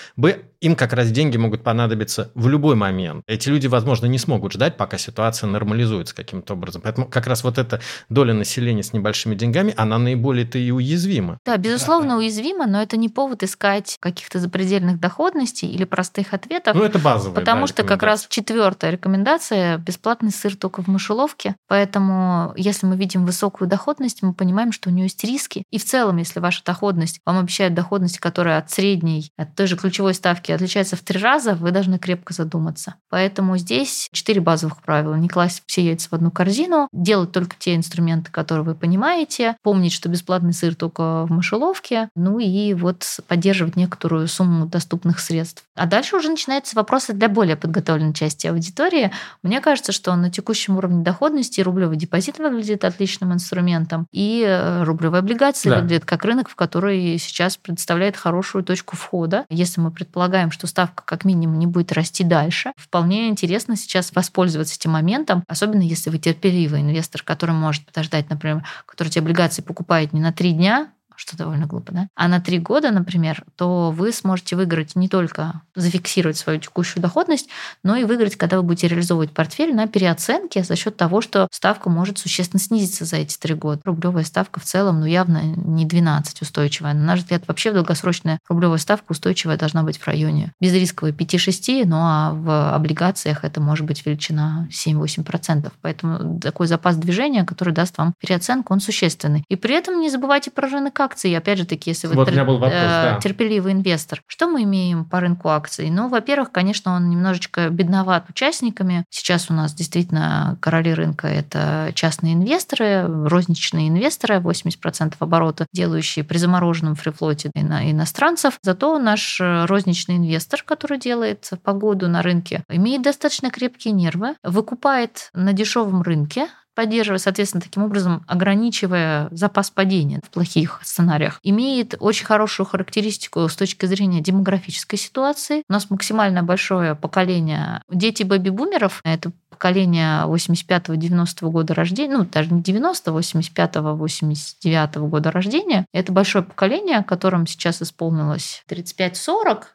им как раз деньги могут понадобиться в любой момент. Эти люди, возможно, не смогут ждать, пока ситуация нормализуется каким-то образом. Поэтому как раз раз вот эта доля населения с небольшими деньгами, она наиболее-то и уязвима. Да, безусловно, уязвима, но это не повод искать каких-то запредельных доходностей или простых ответов. Ну, это базовые, потому что как раз четвертая рекомендация – бесплатный сыр только в мышеловке. Поэтому, если мы видим высокую доходность, мы понимаем, что у нее есть риски. И в целом, если ваша доходность, вам обещают доходность, которая от средней, от той же ключевой ставки отличается в 3 раза, вы должны крепко задуматься. Поэтому здесь 4 базовых правила. Не класть все яйца в одну корзину, делать только те инструменты, которые вы понимаете, помнить, что бесплатный сыр только в мышеловке, ну и вот поддерживать некоторую сумму доступных средств. А дальше уже начинаются вопросы для более подготовленной части аудитории. Мне кажется, что на текущем уровне доходности рублевый депозит выглядит отличным инструментом, и рублевые облигации выглядят как рынок, в который сейчас представляет хорошую точку входа. Если мы предполагаем, что ставка как минимум не будет расти дальше, вполне интересно сейчас воспользоваться этим моментом, особенно если вы терпеливый инвестор, который может подождать, например, который эти облигации покупает не на 3 дня, что довольно глупо, да? А на 3 года, например, то вы сможете выиграть не только зафиксировать свою текущую доходность, но и выиграть, когда вы будете реализовывать портфель на переоценке за счет того, что ставка может существенно снизиться за эти 3 года. Рублевая ставка в целом, ну, явно не 12 устойчивая. На наш взгляд, вообще в долгосрочная рублевая ставка устойчивая должна быть в районе безрисковой 5-6, ну а в облигациях это может быть величина 7-8%. Поэтому такой запас движения, который даст вам переоценку, он существенный. И при этом не забывайте про рынок акций. Опять же таки, если вы терпеливый инвестор. Что мы имеем по рынку акций? Ну, во-первых, конечно, он немножечко бедноват участниками. Сейчас у нас действительно короли рынка – это частные инвесторы, розничные инвесторы, 80% оборота, делающие при замороженном фрифлоте иностранцев. Зато наш розничный инвестор, который делает погоду на рынке, имеет достаточно крепкие нервы, выкупает на дешевом рынке, поддерживая, соответственно, таким образом ограничивая запас падения в плохих сценариях, имеет очень хорошую характеристику с точки зрения демографической ситуации. У нас максимально большое поколение детей бэби-бумеров, это поколение 85-90 года рождения, ну, даже не 90-го, 85-89 года рождения. Это большое поколение, которым сейчас исполнилось 35-40.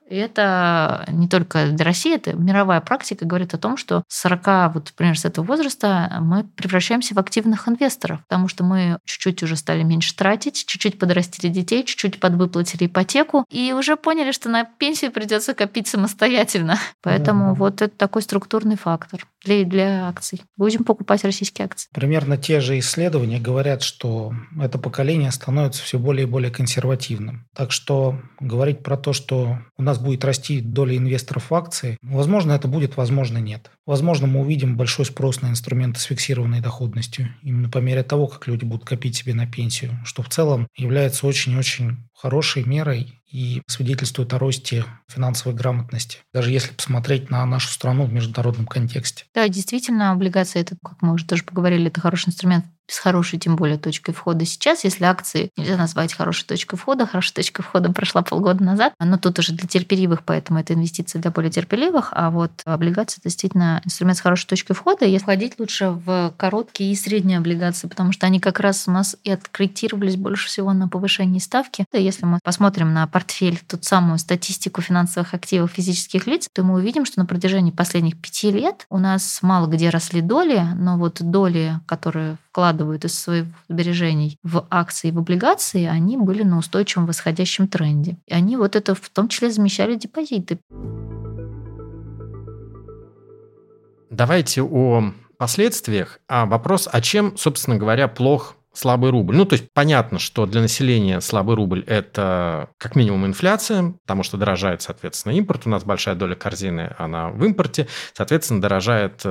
И это не только для России, это мировая практика говорит о том, что с 40, вот, например, с этого возраста мы превращаемся в активных инвесторов, потому что мы чуть-чуть уже стали меньше тратить, чуть-чуть подрастили детей, чуть-чуть подвыплатили ипотеку и уже поняли, что на пенсию придется копить самостоятельно. Поэтому вот это такой структурный фактор для акций. Будем покупать российские акции. Примерно те же исследования говорят, что это поколение становится все более и более консервативным. Так что говорить про то, что у нас будет расти доля инвесторов в акции, возможно, это будет, возможно, нет. Возможно, мы увидим большой спрос на инструменты с фиксированной доходностью, именно по мере того, как люди будут копить себе на пенсию, что в целом является очень-очень хорошей мерой и свидетельствует о росте финансовой грамотности, даже если посмотреть на нашу страну в международном контексте. Да, действительно, облигации, это, как мы уже тоже поговорили, это хороший инструмент, с хорошей, тем более, точкой входа сейчас. Если акции нельзя назвать хорошей точкой входа, хорошей точкой входа прошла полгода назад, но тут уже для терпеливых, поэтому это инвестиции для более терпеливых, а вот облигации – это действительно инструмент с хорошей точкой входа, и входить лучше в короткие и средние облигации, потому что они как раз у нас и откорректировались больше всего на повышении ставки. Если мы посмотрим на портфель, ту самую статистику финансовых активов физических лиц, то мы увидим, что на протяжении последних 5 лет у нас мало где росли доли, но вот доли, которые вкладывают из своих сбережений в акции и в облигации, они были на устойчивом восходящем тренде. И они вот это в том числе замещали депозиты. Давайте о последствиях. А вопрос, а чем, собственно говоря, плох слабый рубль? Ну, то есть понятно, что для населения слабый рубль – это как минимум инфляция, потому что дорожает, соответственно, импорт. У нас большая доля корзины, она в импорте. Соответственно, дорожает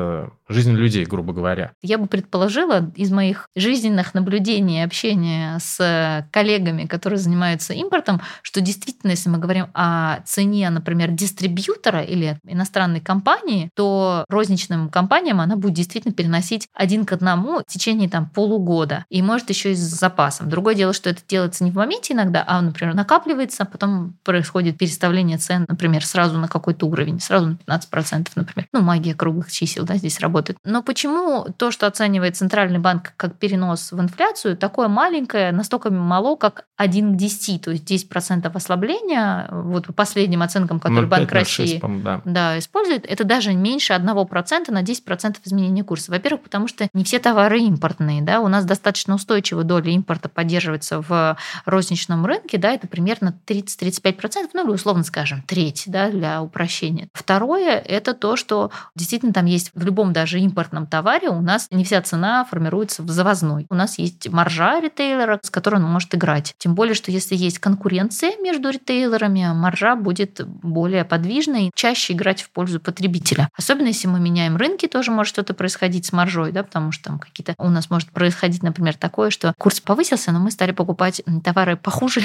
жизнь людей, грубо говоря. Я бы предположила из моих жизненных наблюдений и общения с коллегами, которые занимаются импортом, что действительно, если мы говорим о цене, например, дистрибьютора или иностранной компании, то розничным компаниям она будет действительно переносить 1 к 1 в течение там, полугода. И мы может еще и с запасом. Другое дело, что это делается не в моменте иногда, а, например, накапливается, потом происходит переставление цен, например, сразу на какой-то уровень, сразу на 15%, например. Ну, магия круглых чисел, да, здесь работает. Но почему то, что оценивает Центральный банк как перенос в инфляцию, такое маленькое, настолько мало, как 1 к 10, то есть 10% ослабления, вот по последним оценкам, которые Банк России использует, это даже меньше 1% на 10% изменения курса. Во-первых, потому что не все товары импортные, да, у нас достаточно устойчивая доля импорта поддерживается в розничном рынке, да, это примерно 30-35%, ну или условно скажем, треть, да, для упрощения. Второе, это то, что действительно там есть в любом даже импортном товаре у нас не вся цена формируется в завозной. У нас есть маржа ритейлера, с которой он может играть. Тем более, что если есть конкуренция между ритейлерами, маржа будет более подвижной и чаще играть в пользу потребителя. Особенно, если мы меняем рынки, тоже может что-то происходить с маржой, да, потому что там какие-то у нас может происходить, например, такое, что курс повысился, но мы стали покупать товары похуже,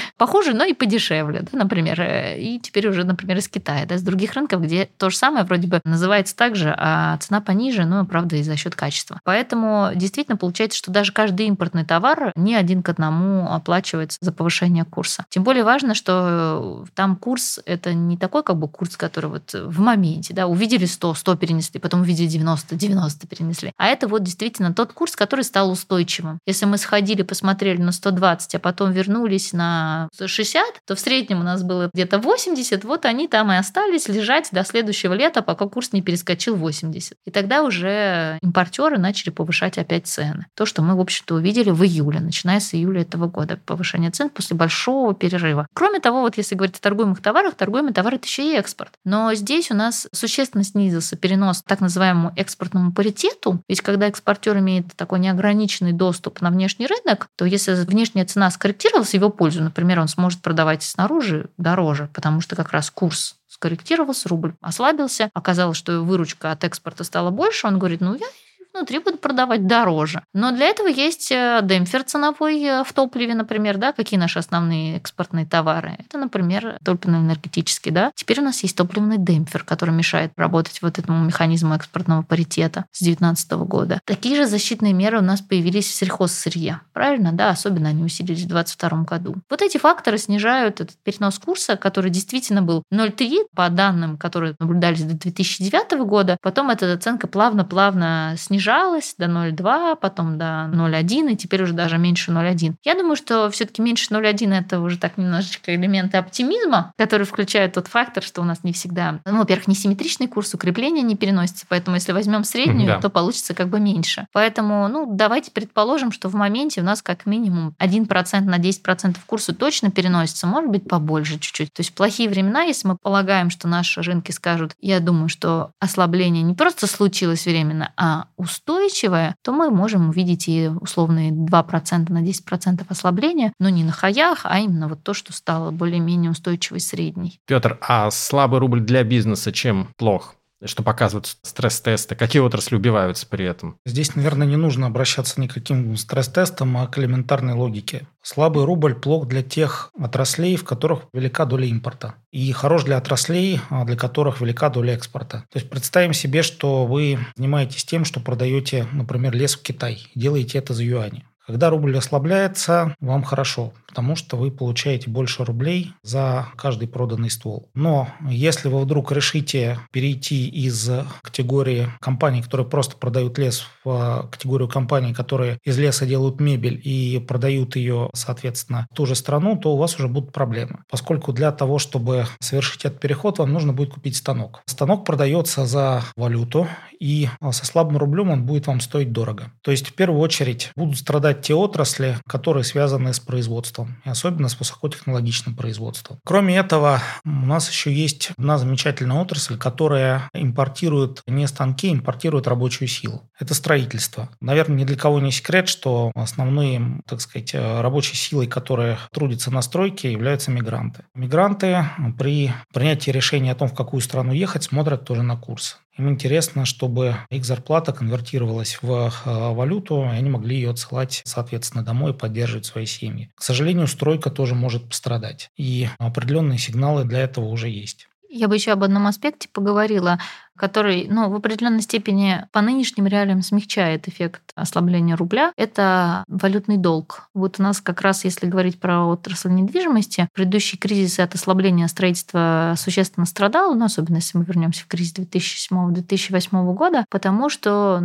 но и подешевле, да, например. И теперь уже, например, из Китая, да, с других рынков, где то же самое вроде бы называется так же, а цена пониже, но, правда, и за счет качества. Поэтому действительно получается, что даже каждый импортный товар не один к одному оплачивается за повышение курса. Тем более важно, что там курс – это не такой как бы курс, который вот в моменте, да, увидели 100 перенесли, потом увидели 90 перенесли. А это вот действительно тот курс, который стал устойчивым. Если мы сходили, посмотрели на 120, а потом вернулись на 60, то в среднем у нас было где-то 80, вот они там и остались лежать до следующего лета, пока курс не перескочил 80. И тогда уже импортеры начали повышать опять цены. То, что мы, в общем-то, увидели в июле, начиная с июля этого года, повышение цен после большого перерыва. Кроме того, вот если говорить о торгуемые товары – это еще и экспорт. Но здесь у нас существенно снизился перенос так называемому экспортному паритету, ведь когда экспортер имеет такой неограниченный доступ на внешний рынок, то если внешняя цена скорректировалась в его пользу, например, он сможет продавать снаружи дороже, потому что как раз курс скорректировался, рубль ослабился, оказалось, что выручка от экспорта стала больше, он говорит, ну я внутри буду продавать дороже. Но для этого есть демпфер ценовой в топливе, например, да, какие наши основные экспортные товары. Это, например, топливно-энергетический, да. Теперь у нас есть топливный демпфер, который мешает работать вот этому механизму экспортного паритета с 2019 года. Такие же защитные меры у нас появились в сельхозсырье, правильно, да, особенно они усилились в 2022 году. Вот эти факторы снижают этот перенос курса, который действительно был 0,3 по данным, которые наблюдались до 2009 года. Потом эта оценка плавно-плавно снижается до 0,2, потом до 0,1, и теперь уже даже меньше 0,1. Я думаю, что все-таки меньше 0,1 это уже так немножечко элементы оптимизма, которые включают тот фактор, что у нас не всегда, ну, во-первых, несимметричный курс, укрепления не переносится, поэтому если возьмем среднюю, то получится как бы меньше. Поэтому, ну, давайте предположим, что в моменте у нас как минимум 1% на 10% курсу точно переносится, может быть, побольше чуть-чуть. То есть плохие времена, если мы полагаем, что наши рынки скажут, я думаю, что ослабление не просто случилось временно, а устойчивая, то мы можем увидеть и условные 2% на 10% ослабления, но не на хаях, а именно вот то, что стало более-менее устойчивой средней. Петр, а слабый рубль для бизнеса чем плох? Что показывают стресс-тесты? Какие отрасли убиваются при этом? Здесь, наверное, не нужно обращаться ни к каким стресс-тестам, а к элементарной логике. Слабый рубль плох для тех отраслей, в которых велика доля импорта. И хорош для отраслей, для которых велика доля экспорта. То есть представим себе, что вы занимаетесь тем, что продаете, например, лес в Китай. Делаете это за юани. Когда рубль ослабляется, вам хорошо, потому что вы получаете больше рублей за каждый проданный ствол. Но если вы вдруг решите перейти из категории компаний, которые просто продают лес, в категорию компаний, которые из леса делают мебель и продают ее, соответственно, в ту же страну, то у вас уже будут проблемы. Поскольку для того, чтобы совершить этот переход, вам нужно будет купить станок. Станок продается за валюту, и со слабым рублем он будет вам стоить дорого. То есть, в первую очередь, будут страдать те отрасли, которые связаны с производством, и особенно с высокотехнологичным производством. Кроме этого, у нас еще есть одна замечательная отрасль, которая импортирует не станки, импортирует рабочую силу. Это строительство. Наверное, ни для кого не секрет, что основной, так сказать, рабочей силой, которая трудится на стройке, являются мигранты. Мигранты при принятии решения о том, в какую страну ехать, смотрят тоже на курсы. Им интересно, чтобы их зарплата конвертировалась в валюту, и они могли ее отсылать, соответственно, домой и поддерживать свои семьи. К сожалению, стройка тоже может пострадать, и определенные сигналы для этого уже есть. Я бы еще об одном аспекте поговорила. который в определенной степени по нынешним реалиям смягчает эффект ослабления рубля, это валютный долг. Вот у нас как раз, если говорить про отрасль недвижимости, предыдущие кризисы от ослабления строительства существенно страдало, особенно если мы вернемся в кризис 2007-2008 года, потому что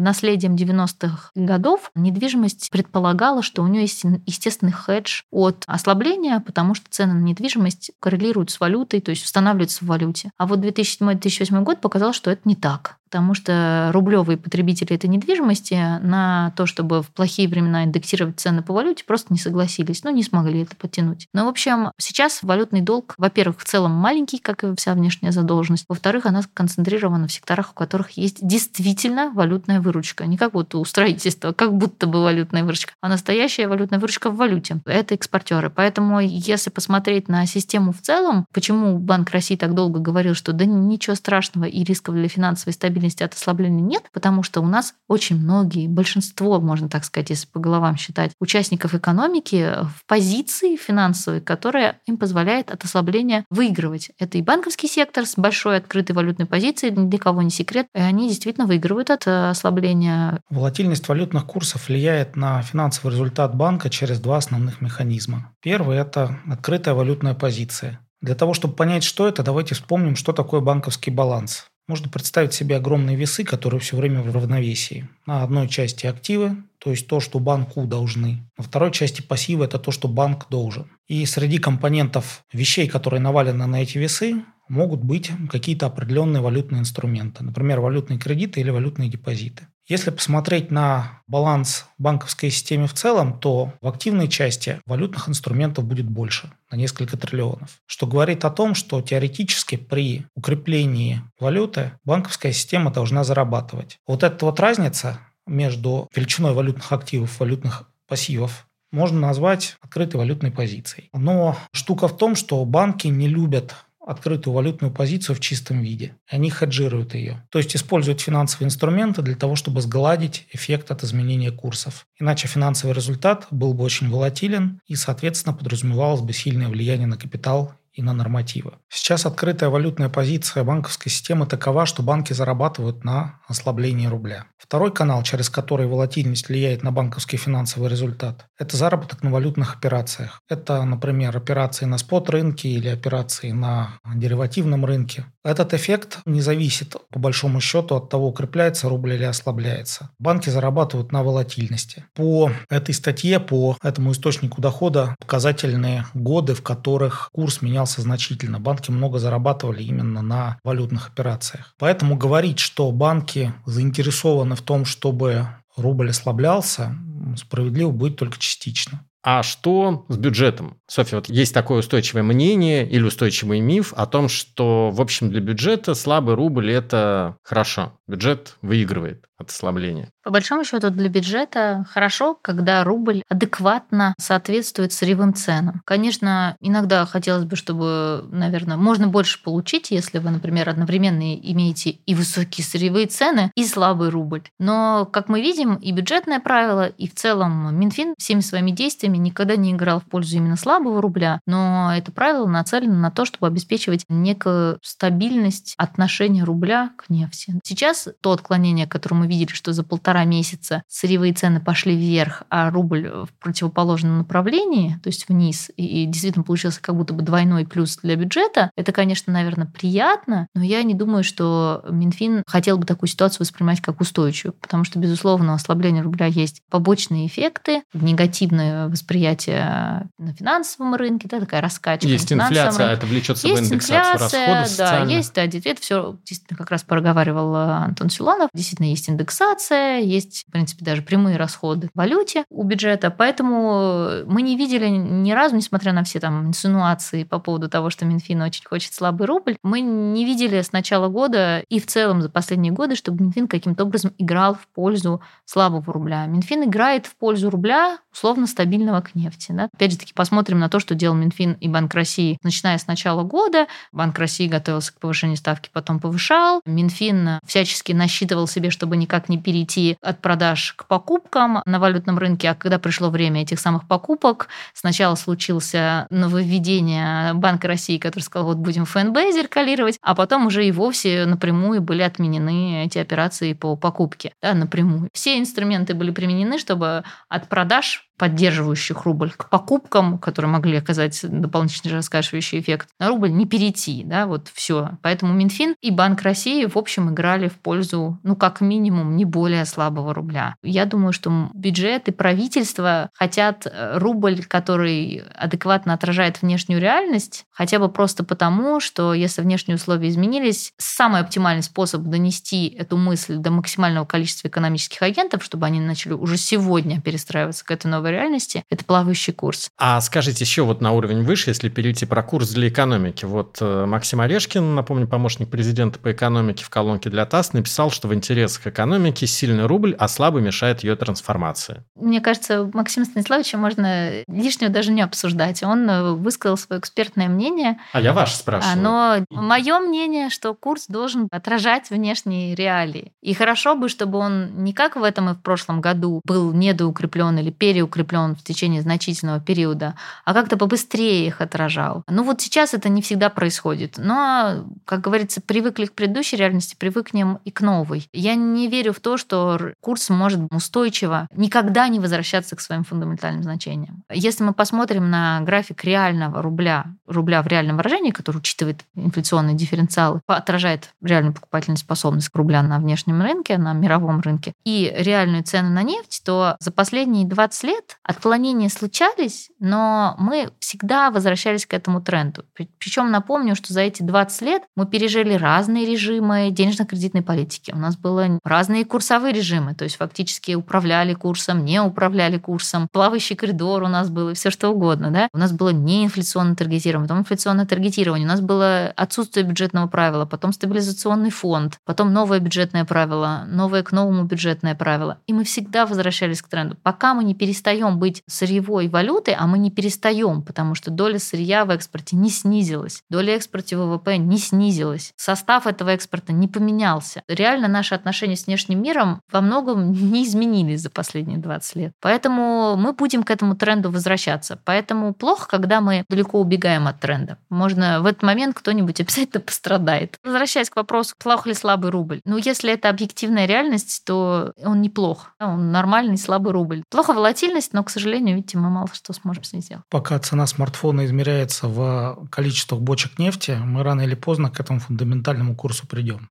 наследием 90-х годов недвижимость предполагала, что у нее есть естественный хедж от ослабления, потому что цены на недвижимость коррелируют с валютой, то есть устанавливаются в валюте. А вот 2007-2008 год показал, что это не так. Потому что рублевые потребители этой недвижимости на то, чтобы в плохие времена индексировать цены по валюте, просто не согласились, не смогли это подтянуть. Но, в общем, сейчас валютный долг, во-первых, в целом маленький, как и вся внешняя задолженность. Во-вторых, она концентрирована в секторах, у которых есть действительно валютная выручка. Не как будто у строительства, как будто бы валютная выручка, а настоящая валютная выручка в валюте. Это экспортеры. Поэтому, если посмотреть на систему в целом, почему Банк России так долго говорил, что да ничего страшного и рисков для финансовой стабильности от ослабления нет, потому что у нас очень многие, большинство, можно так сказать, если по головам считать, участников экономики в позиции финансовой, которая им позволяет от ослабления выигрывать. Это и банковский сектор с большой открытой валютной позицией, ни для кого не секрет, и они действительно выигрывают от ослабления. Волатильность валютных курсов влияет на финансовый результат банка через два основных механизма. Первый – это открытая валютная позиция. Для того, чтобы понять, что это, давайте вспомним, что такое банковский баланс. Можно представить себе огромные весы, которые все время в равновесии. На одной части активы, то есть то, что банку должны. На второй части пассивы – это то, что банк должен. И среди компонентов вещей, которые навалены на эти весы, могут быть какие-то определенные валютные инструменты. Например, валютные кредиты или валютные депозиты. Если посмотреть на баланс банковской системы в целом, то в активной части валютных инструментов будет больше, на несколько триллионов. Что говорит о том, что теоретически при укреплении валюты банковская система должна зарабатывать. Вот эта разница между величиной валютных активов и валютных пассивов можно назвать открытой валютной позицией. Но штука в том, что банки не любят открытую валютную позицию в чистом виде. Они хеджируют ее. То есть используют финансовые инструменты для того, чтобы сгладить эффект от изменения курсов. Иначе финансовый результат был бы очень волатилен и, соответственно, подразумевалось бы сильное влияние на капитал и на нормативы. Сейчас открытая валютная позиция банковской системы такова, что банки зарабатывают на ослаблении рубля. Второй канал, через который волатильность влияет на банковский финансовый результат, это заработок на валютных операциях. Это, например, операции на спот-рынке или операции на деривативном рынке. Этот эффект не зависит, по большому счету, от того, укрепляется рубль или ослабляется. Банки зарабатывают на волатильности. По этой статье, по этому источнику дохода показательные годы, в которых курс менялся значительно. Банки много зарабатывали именно на валютных операциях. Поэтому говорить, что банки заинтересованы в том, чтобы рубль ослаблялся, справедливо будет только частично. А что с бюджетом? Софья, есть такое устойчивое мнение или устойчивый миф о том, что, в общем, для бюджета слабый рубль – это хорошо. Бюджет выигрывает от ослабления. По большому счету для бюджета хорошо, когда рубль адекватно соответствует сырьевым ценам. Конечно, иногда хотелось бы, чтобы, наверное, можно больше получить, если вы, например, одновременно имеете и высокие сырьевые цены, и слабый рубль. Но, как мы видим, и бюджетное правило, и в целом Минфин всеми своими действиями никогда не играл в пользу именно слабого рубля, но это правило нацелено на то, чтобы обеспечивать некую стабильность отношения рубля к нефти. Сейчас то отклонение, которое мы видели, что за полтора месяца сырьевые цены пошли вверх, а рубль в противоположном направлении, то есть вниз, и действительно получился как будто бы двойной плюс для бюджета, это, конечно, наверное, приятно, но я не думаю, что Минфин хотел бы такую ситуацию воспринимать как устойчивую, потому что, безусловно, у ослабления рубля есть побочные эффекты, негативное восприятие на финансовом рынке, да, такая раскачка. Есть инфляция, это влечется в индексацию расходов. Да, есть, да, это все действительно как раз проговаривал Антон Силуанов. Действительно, есть индексация, есть, в принципе, даже прямые расходы в валюте у бюджета, поэтому мы не видели ни разу, несмотря на все там инсинуации по поводу того, что Минфин очень хочет слабый рубль, мы не видели с начала года и в целом за последние годы, чтобы Минфин каким-то образом играл в пользу слабого рубля. Минфин играет в пользу рубля условно стабильно угольного к нефти. Да? Опять же таки посмотрим на то, что делал Минфин и Банк России, начиная с начала года. Банк России готовился к повышению ставки, потом повышал. Минфин всячески насчитывал себе, чтобы никак не перейти от продаж к покупкам на валютном рынке. А когда пришло время этих самых покупок, сначала случился нововведение Банка России, который сказал, вот будем ФНБ зеркалировать, а потом уже и вовсе напрямую были отменены эти операции по покупке. Да, напрямую. Все инструменты были применены, чтобы от продаж, поддерживающих рубль, к покупкам, которые могли оказать дополнительный раскачивающий эффект, на рубль не перейти, да, вот все. Поэтому Минфин и Банк России, в общем, играли в пользу, ну, как минимум, не более слабого рубля. Я думаю, что бюджет и правительство хотят рубль, который адекватно отражает внешнюю реальность, хотя бы просто потому, что если внешние условия изменились, самый оптимальный способ донести эту мысль до максимального количества экономических агентов, чтобы они начали уже сегодня перестраиваться к этой новой реальности, это плавающий курс. А скажите еще вот на уровень выше, если перейти про курс для экономики. Вот Максим Орешкин, напомню, помощник президента по экономике в колонке для ТАСС, написал, что в интересах экономики сильный рубль, а слабый мешает ее трансформации. Мне кажется, Максима Станиславовича можно лишнего даже не обсуждать. Он высказал свое экспертное мнение. А я ваше спрашиваю. Но мое мнение, что курс должен отражать внешние реалии. И хорошо бы, чтобы он не как в этом и в прошлом году был недоукреплен или переукреплен в течение значительного периода, а как-то побыстрее их отражал. Ну вот сейчас это не всегда происходит. Но, как говорится, привыкли к предыдущей реальности, привыкнем и к новой. Я не верю в то, что курс может устойчиво никогда не возвращаться к своим фундаментальным значениям. Если мы посмотрим на график реального рубля, рубля в реальном выражении, который учитывает инфляционные дифференциалы, отражает реальную покупательную способность рубля на внешнем рынке, на мировом рынке, и реальную цену на нефть, то за последние 20 лет отклонения случались, но мы всегда возвращались к этому тренду. Причем напомню, что за эти 20 лет мы пережили разные режимы денежно-кредитной политики. У нас были разные курсовые режимы, то есть фактически управляли курсом, не управляли курсом, плавающий коридор у нас был и все что угодно. Да? У нас было неинфляционное таргетирование, потом инфляционное таргетирование, у нас было отсутствие бюджетного правила, потом стабилизационный фонд, потом новое бюджетное правило, новое к новому бюджетное правило. И мы всегда возвращались к тренду. Пока мы не перестаем быть сырьевой валютой, а мы не перестаем, потому что доля сырья в экспорте не снизилась, доля экспорта ВВП не снизилась, состав этого экспорта не поменялся. Реально наши отношения с внешним миром во многом не изменились за последние 20 лет. Поэтому мы будем к этому тренду возвращаться. Поэтому плохо, когда мы далеко убегаем от тренда. Можно в этот момент кто-нибудь обязательно пострадает. Возвращаясь к вопросу, плох ли слабый рубль. Ну, если это объективная реальность, то он неплох. Он нормальный слабый рубль. Плохо волатильность, но, к сожалению, видите, мы мало что сможем с ней сделать. Пока цена смартфона измеряется в количествах бочек нефти, мы рано или поздно к этому фундаментальному курсу придем.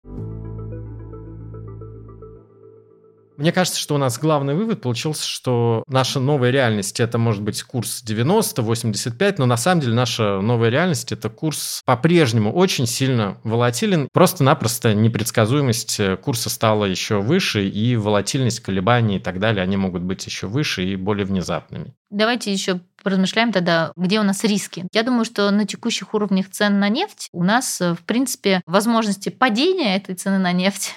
Мне кажется, что у нас главный вывод получился, что наша новая реальность – это, может быть, курс 90, 85, но на самом деле наша новая реальность – это курс по-прежнему очень сильно волатилен. Просто-напросто непредсказуемость курса стала еще выше, и волатильность, колебания и так далее, они могут быть еще выше и более внезапными. Давайте еще поразмышляем тогда, где у нас риски. Я думаю, что на текущих уровнях цен на нефть у нас, в принципе, возможности падения этой цены на нефть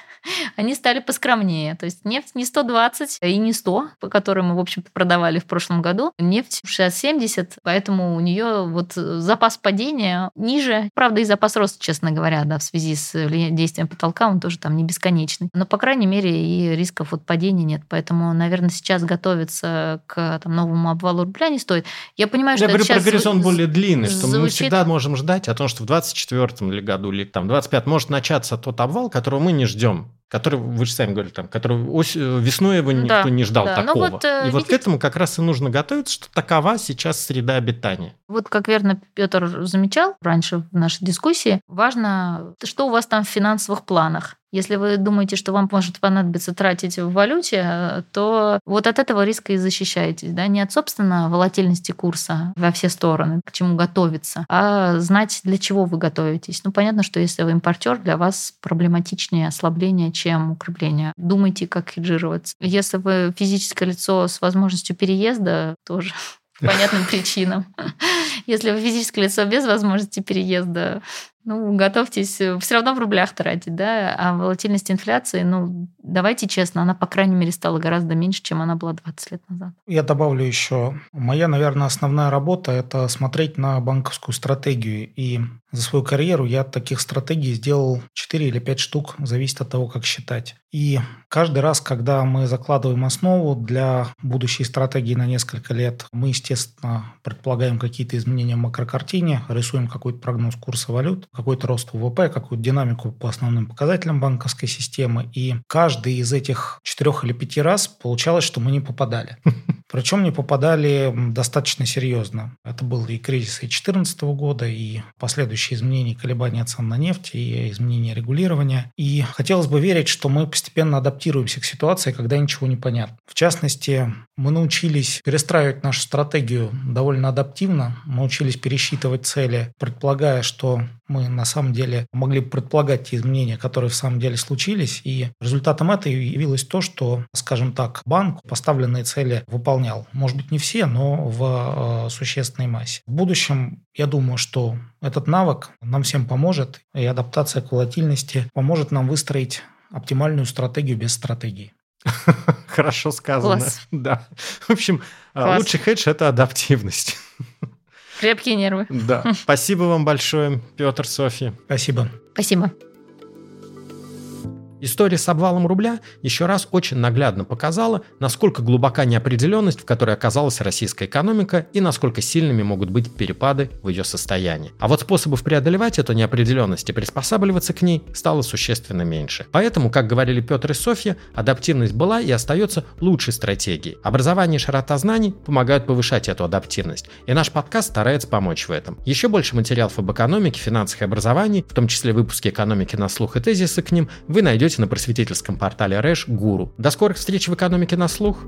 они стали поскромнее. То есть нефть не 120 и не 100, по которой мы, в общем-то, продавали в прошлом году. Нефть 60-70, поэтому у нее вот запас падения ниже. Правда, и запас роста, честно говоря, да, в связи с действием потолка, он тоже там не бесконечный. Но, по крайней мере, и рисков от падения нет. Поэтому, наверное, сейчас готовиться к там, новому обвалу рубля не стоит. Я понимаю, что это сейчас... Я говорю про горизонт более длинный, что мы всегда можем ждать о том, что в 24-м году или там 25-м может начаться тот обвал, которого мы не ждем. Который, вы же сами говорили, там, который весной его никто не ждал такого. Вот, и видите, вот к этому как раз и нужно готовиться, что такова сейчас среда обитания. Вот как верно Петр замечал раньше в нашей дискуссии, важно, что у вас там в финансовых планах. Если вы думаете, что вам может понадобиться тратить в валюте, то вот от этого риска и защищаетесь. Да? Не от, собственно, волатильности курса во все стороны, к чему готовиться, а знать, для чего вы готовитесь. Ну, понятно, что если вы импортер, для вас проблематичнее ослабление, чем укрепление. Думайте, как хеджироваться. Если вы физическое лицо с возможностью переезда, тоже по понятным причинам. Если вы физическое лицо без возможности переезда... Ну, готовьтесь, все равно в рублях тратить, да, а волатильность инфляции, ну, давайте честно, она, по крайней мере, стала гораздо меньше, чем она была 20 лет назад. Я добавлю еще, моя, наверное, основная работа – это смотреть на банковскую стратегию, и за свою карьеру я таких стратегий сделал 4 или 5 штук, зависит от того, как считать. И каждый раз, когда мы закладываем основу для будущей стратегии на несколько лет, мы, естественно, предполагаем какие-то изменения в макрокартине, рисуем какой-то прогноз курса валют, какой-то рост ВВП, какую-то динамику по основным показателям банковской системы. И каждый из этих 4 или 5 раз получалось, что мы не попадали. Причем не попадали достаточно серьезно. Это был и кризис 2014 года, и последующие изменения колебания цен на нефть, и изменения регулирования. И хотелось бы верить, что мы постепенно адаптируемся к ситуации, когда ничего не понятно. В частности, мы научились перестраивать нашу стратегию довольно адаптивно, мы научились пересчитывать цели, предполагая, что мы на самом деле могли предполагать те изменения, которые в самом деле случились, и результатом этого явилось то, что, скажем так, банк поставленные цели выполнял. Может быть, не все, но в существенной массе. В будущем, я думаю, что этот навык нам всем поможет, и адаптация к волатильности поможет нам выстроить оптимальную стратегию без стратегии. Хорошо сказано. Класс. Да. В общем, класс. Лучший хедж – это адаптивность. Крепкие нервы. Да. Спасибо вам большое, Петр, Софья. Спасибо. Спасибо. История с обвалом рубля еще раз очень наглядно показала, насколько глубока неопределенность, в которой оказалась российская экономика, и насколько сильными могут быть перепады в ее состоянии. А вот способов преодолевать эту неопределенность и приспосабливаться к ней стало существенно меньше. Поэтому, как говорили Петр и Софья, адаптивность была и остается лучшей стратегией. Образование и широта знаний помогают повышать эту адаптивность, и наш подкаст старается помочь в этом. Еще больше материалов об экономике, финансах и образовании, в том числе выпуски «Экономики на слух» и тезисы к ним, вы найдете на просветительском портале Рэш Гуру. До скорых встреч в «Экономике на слух».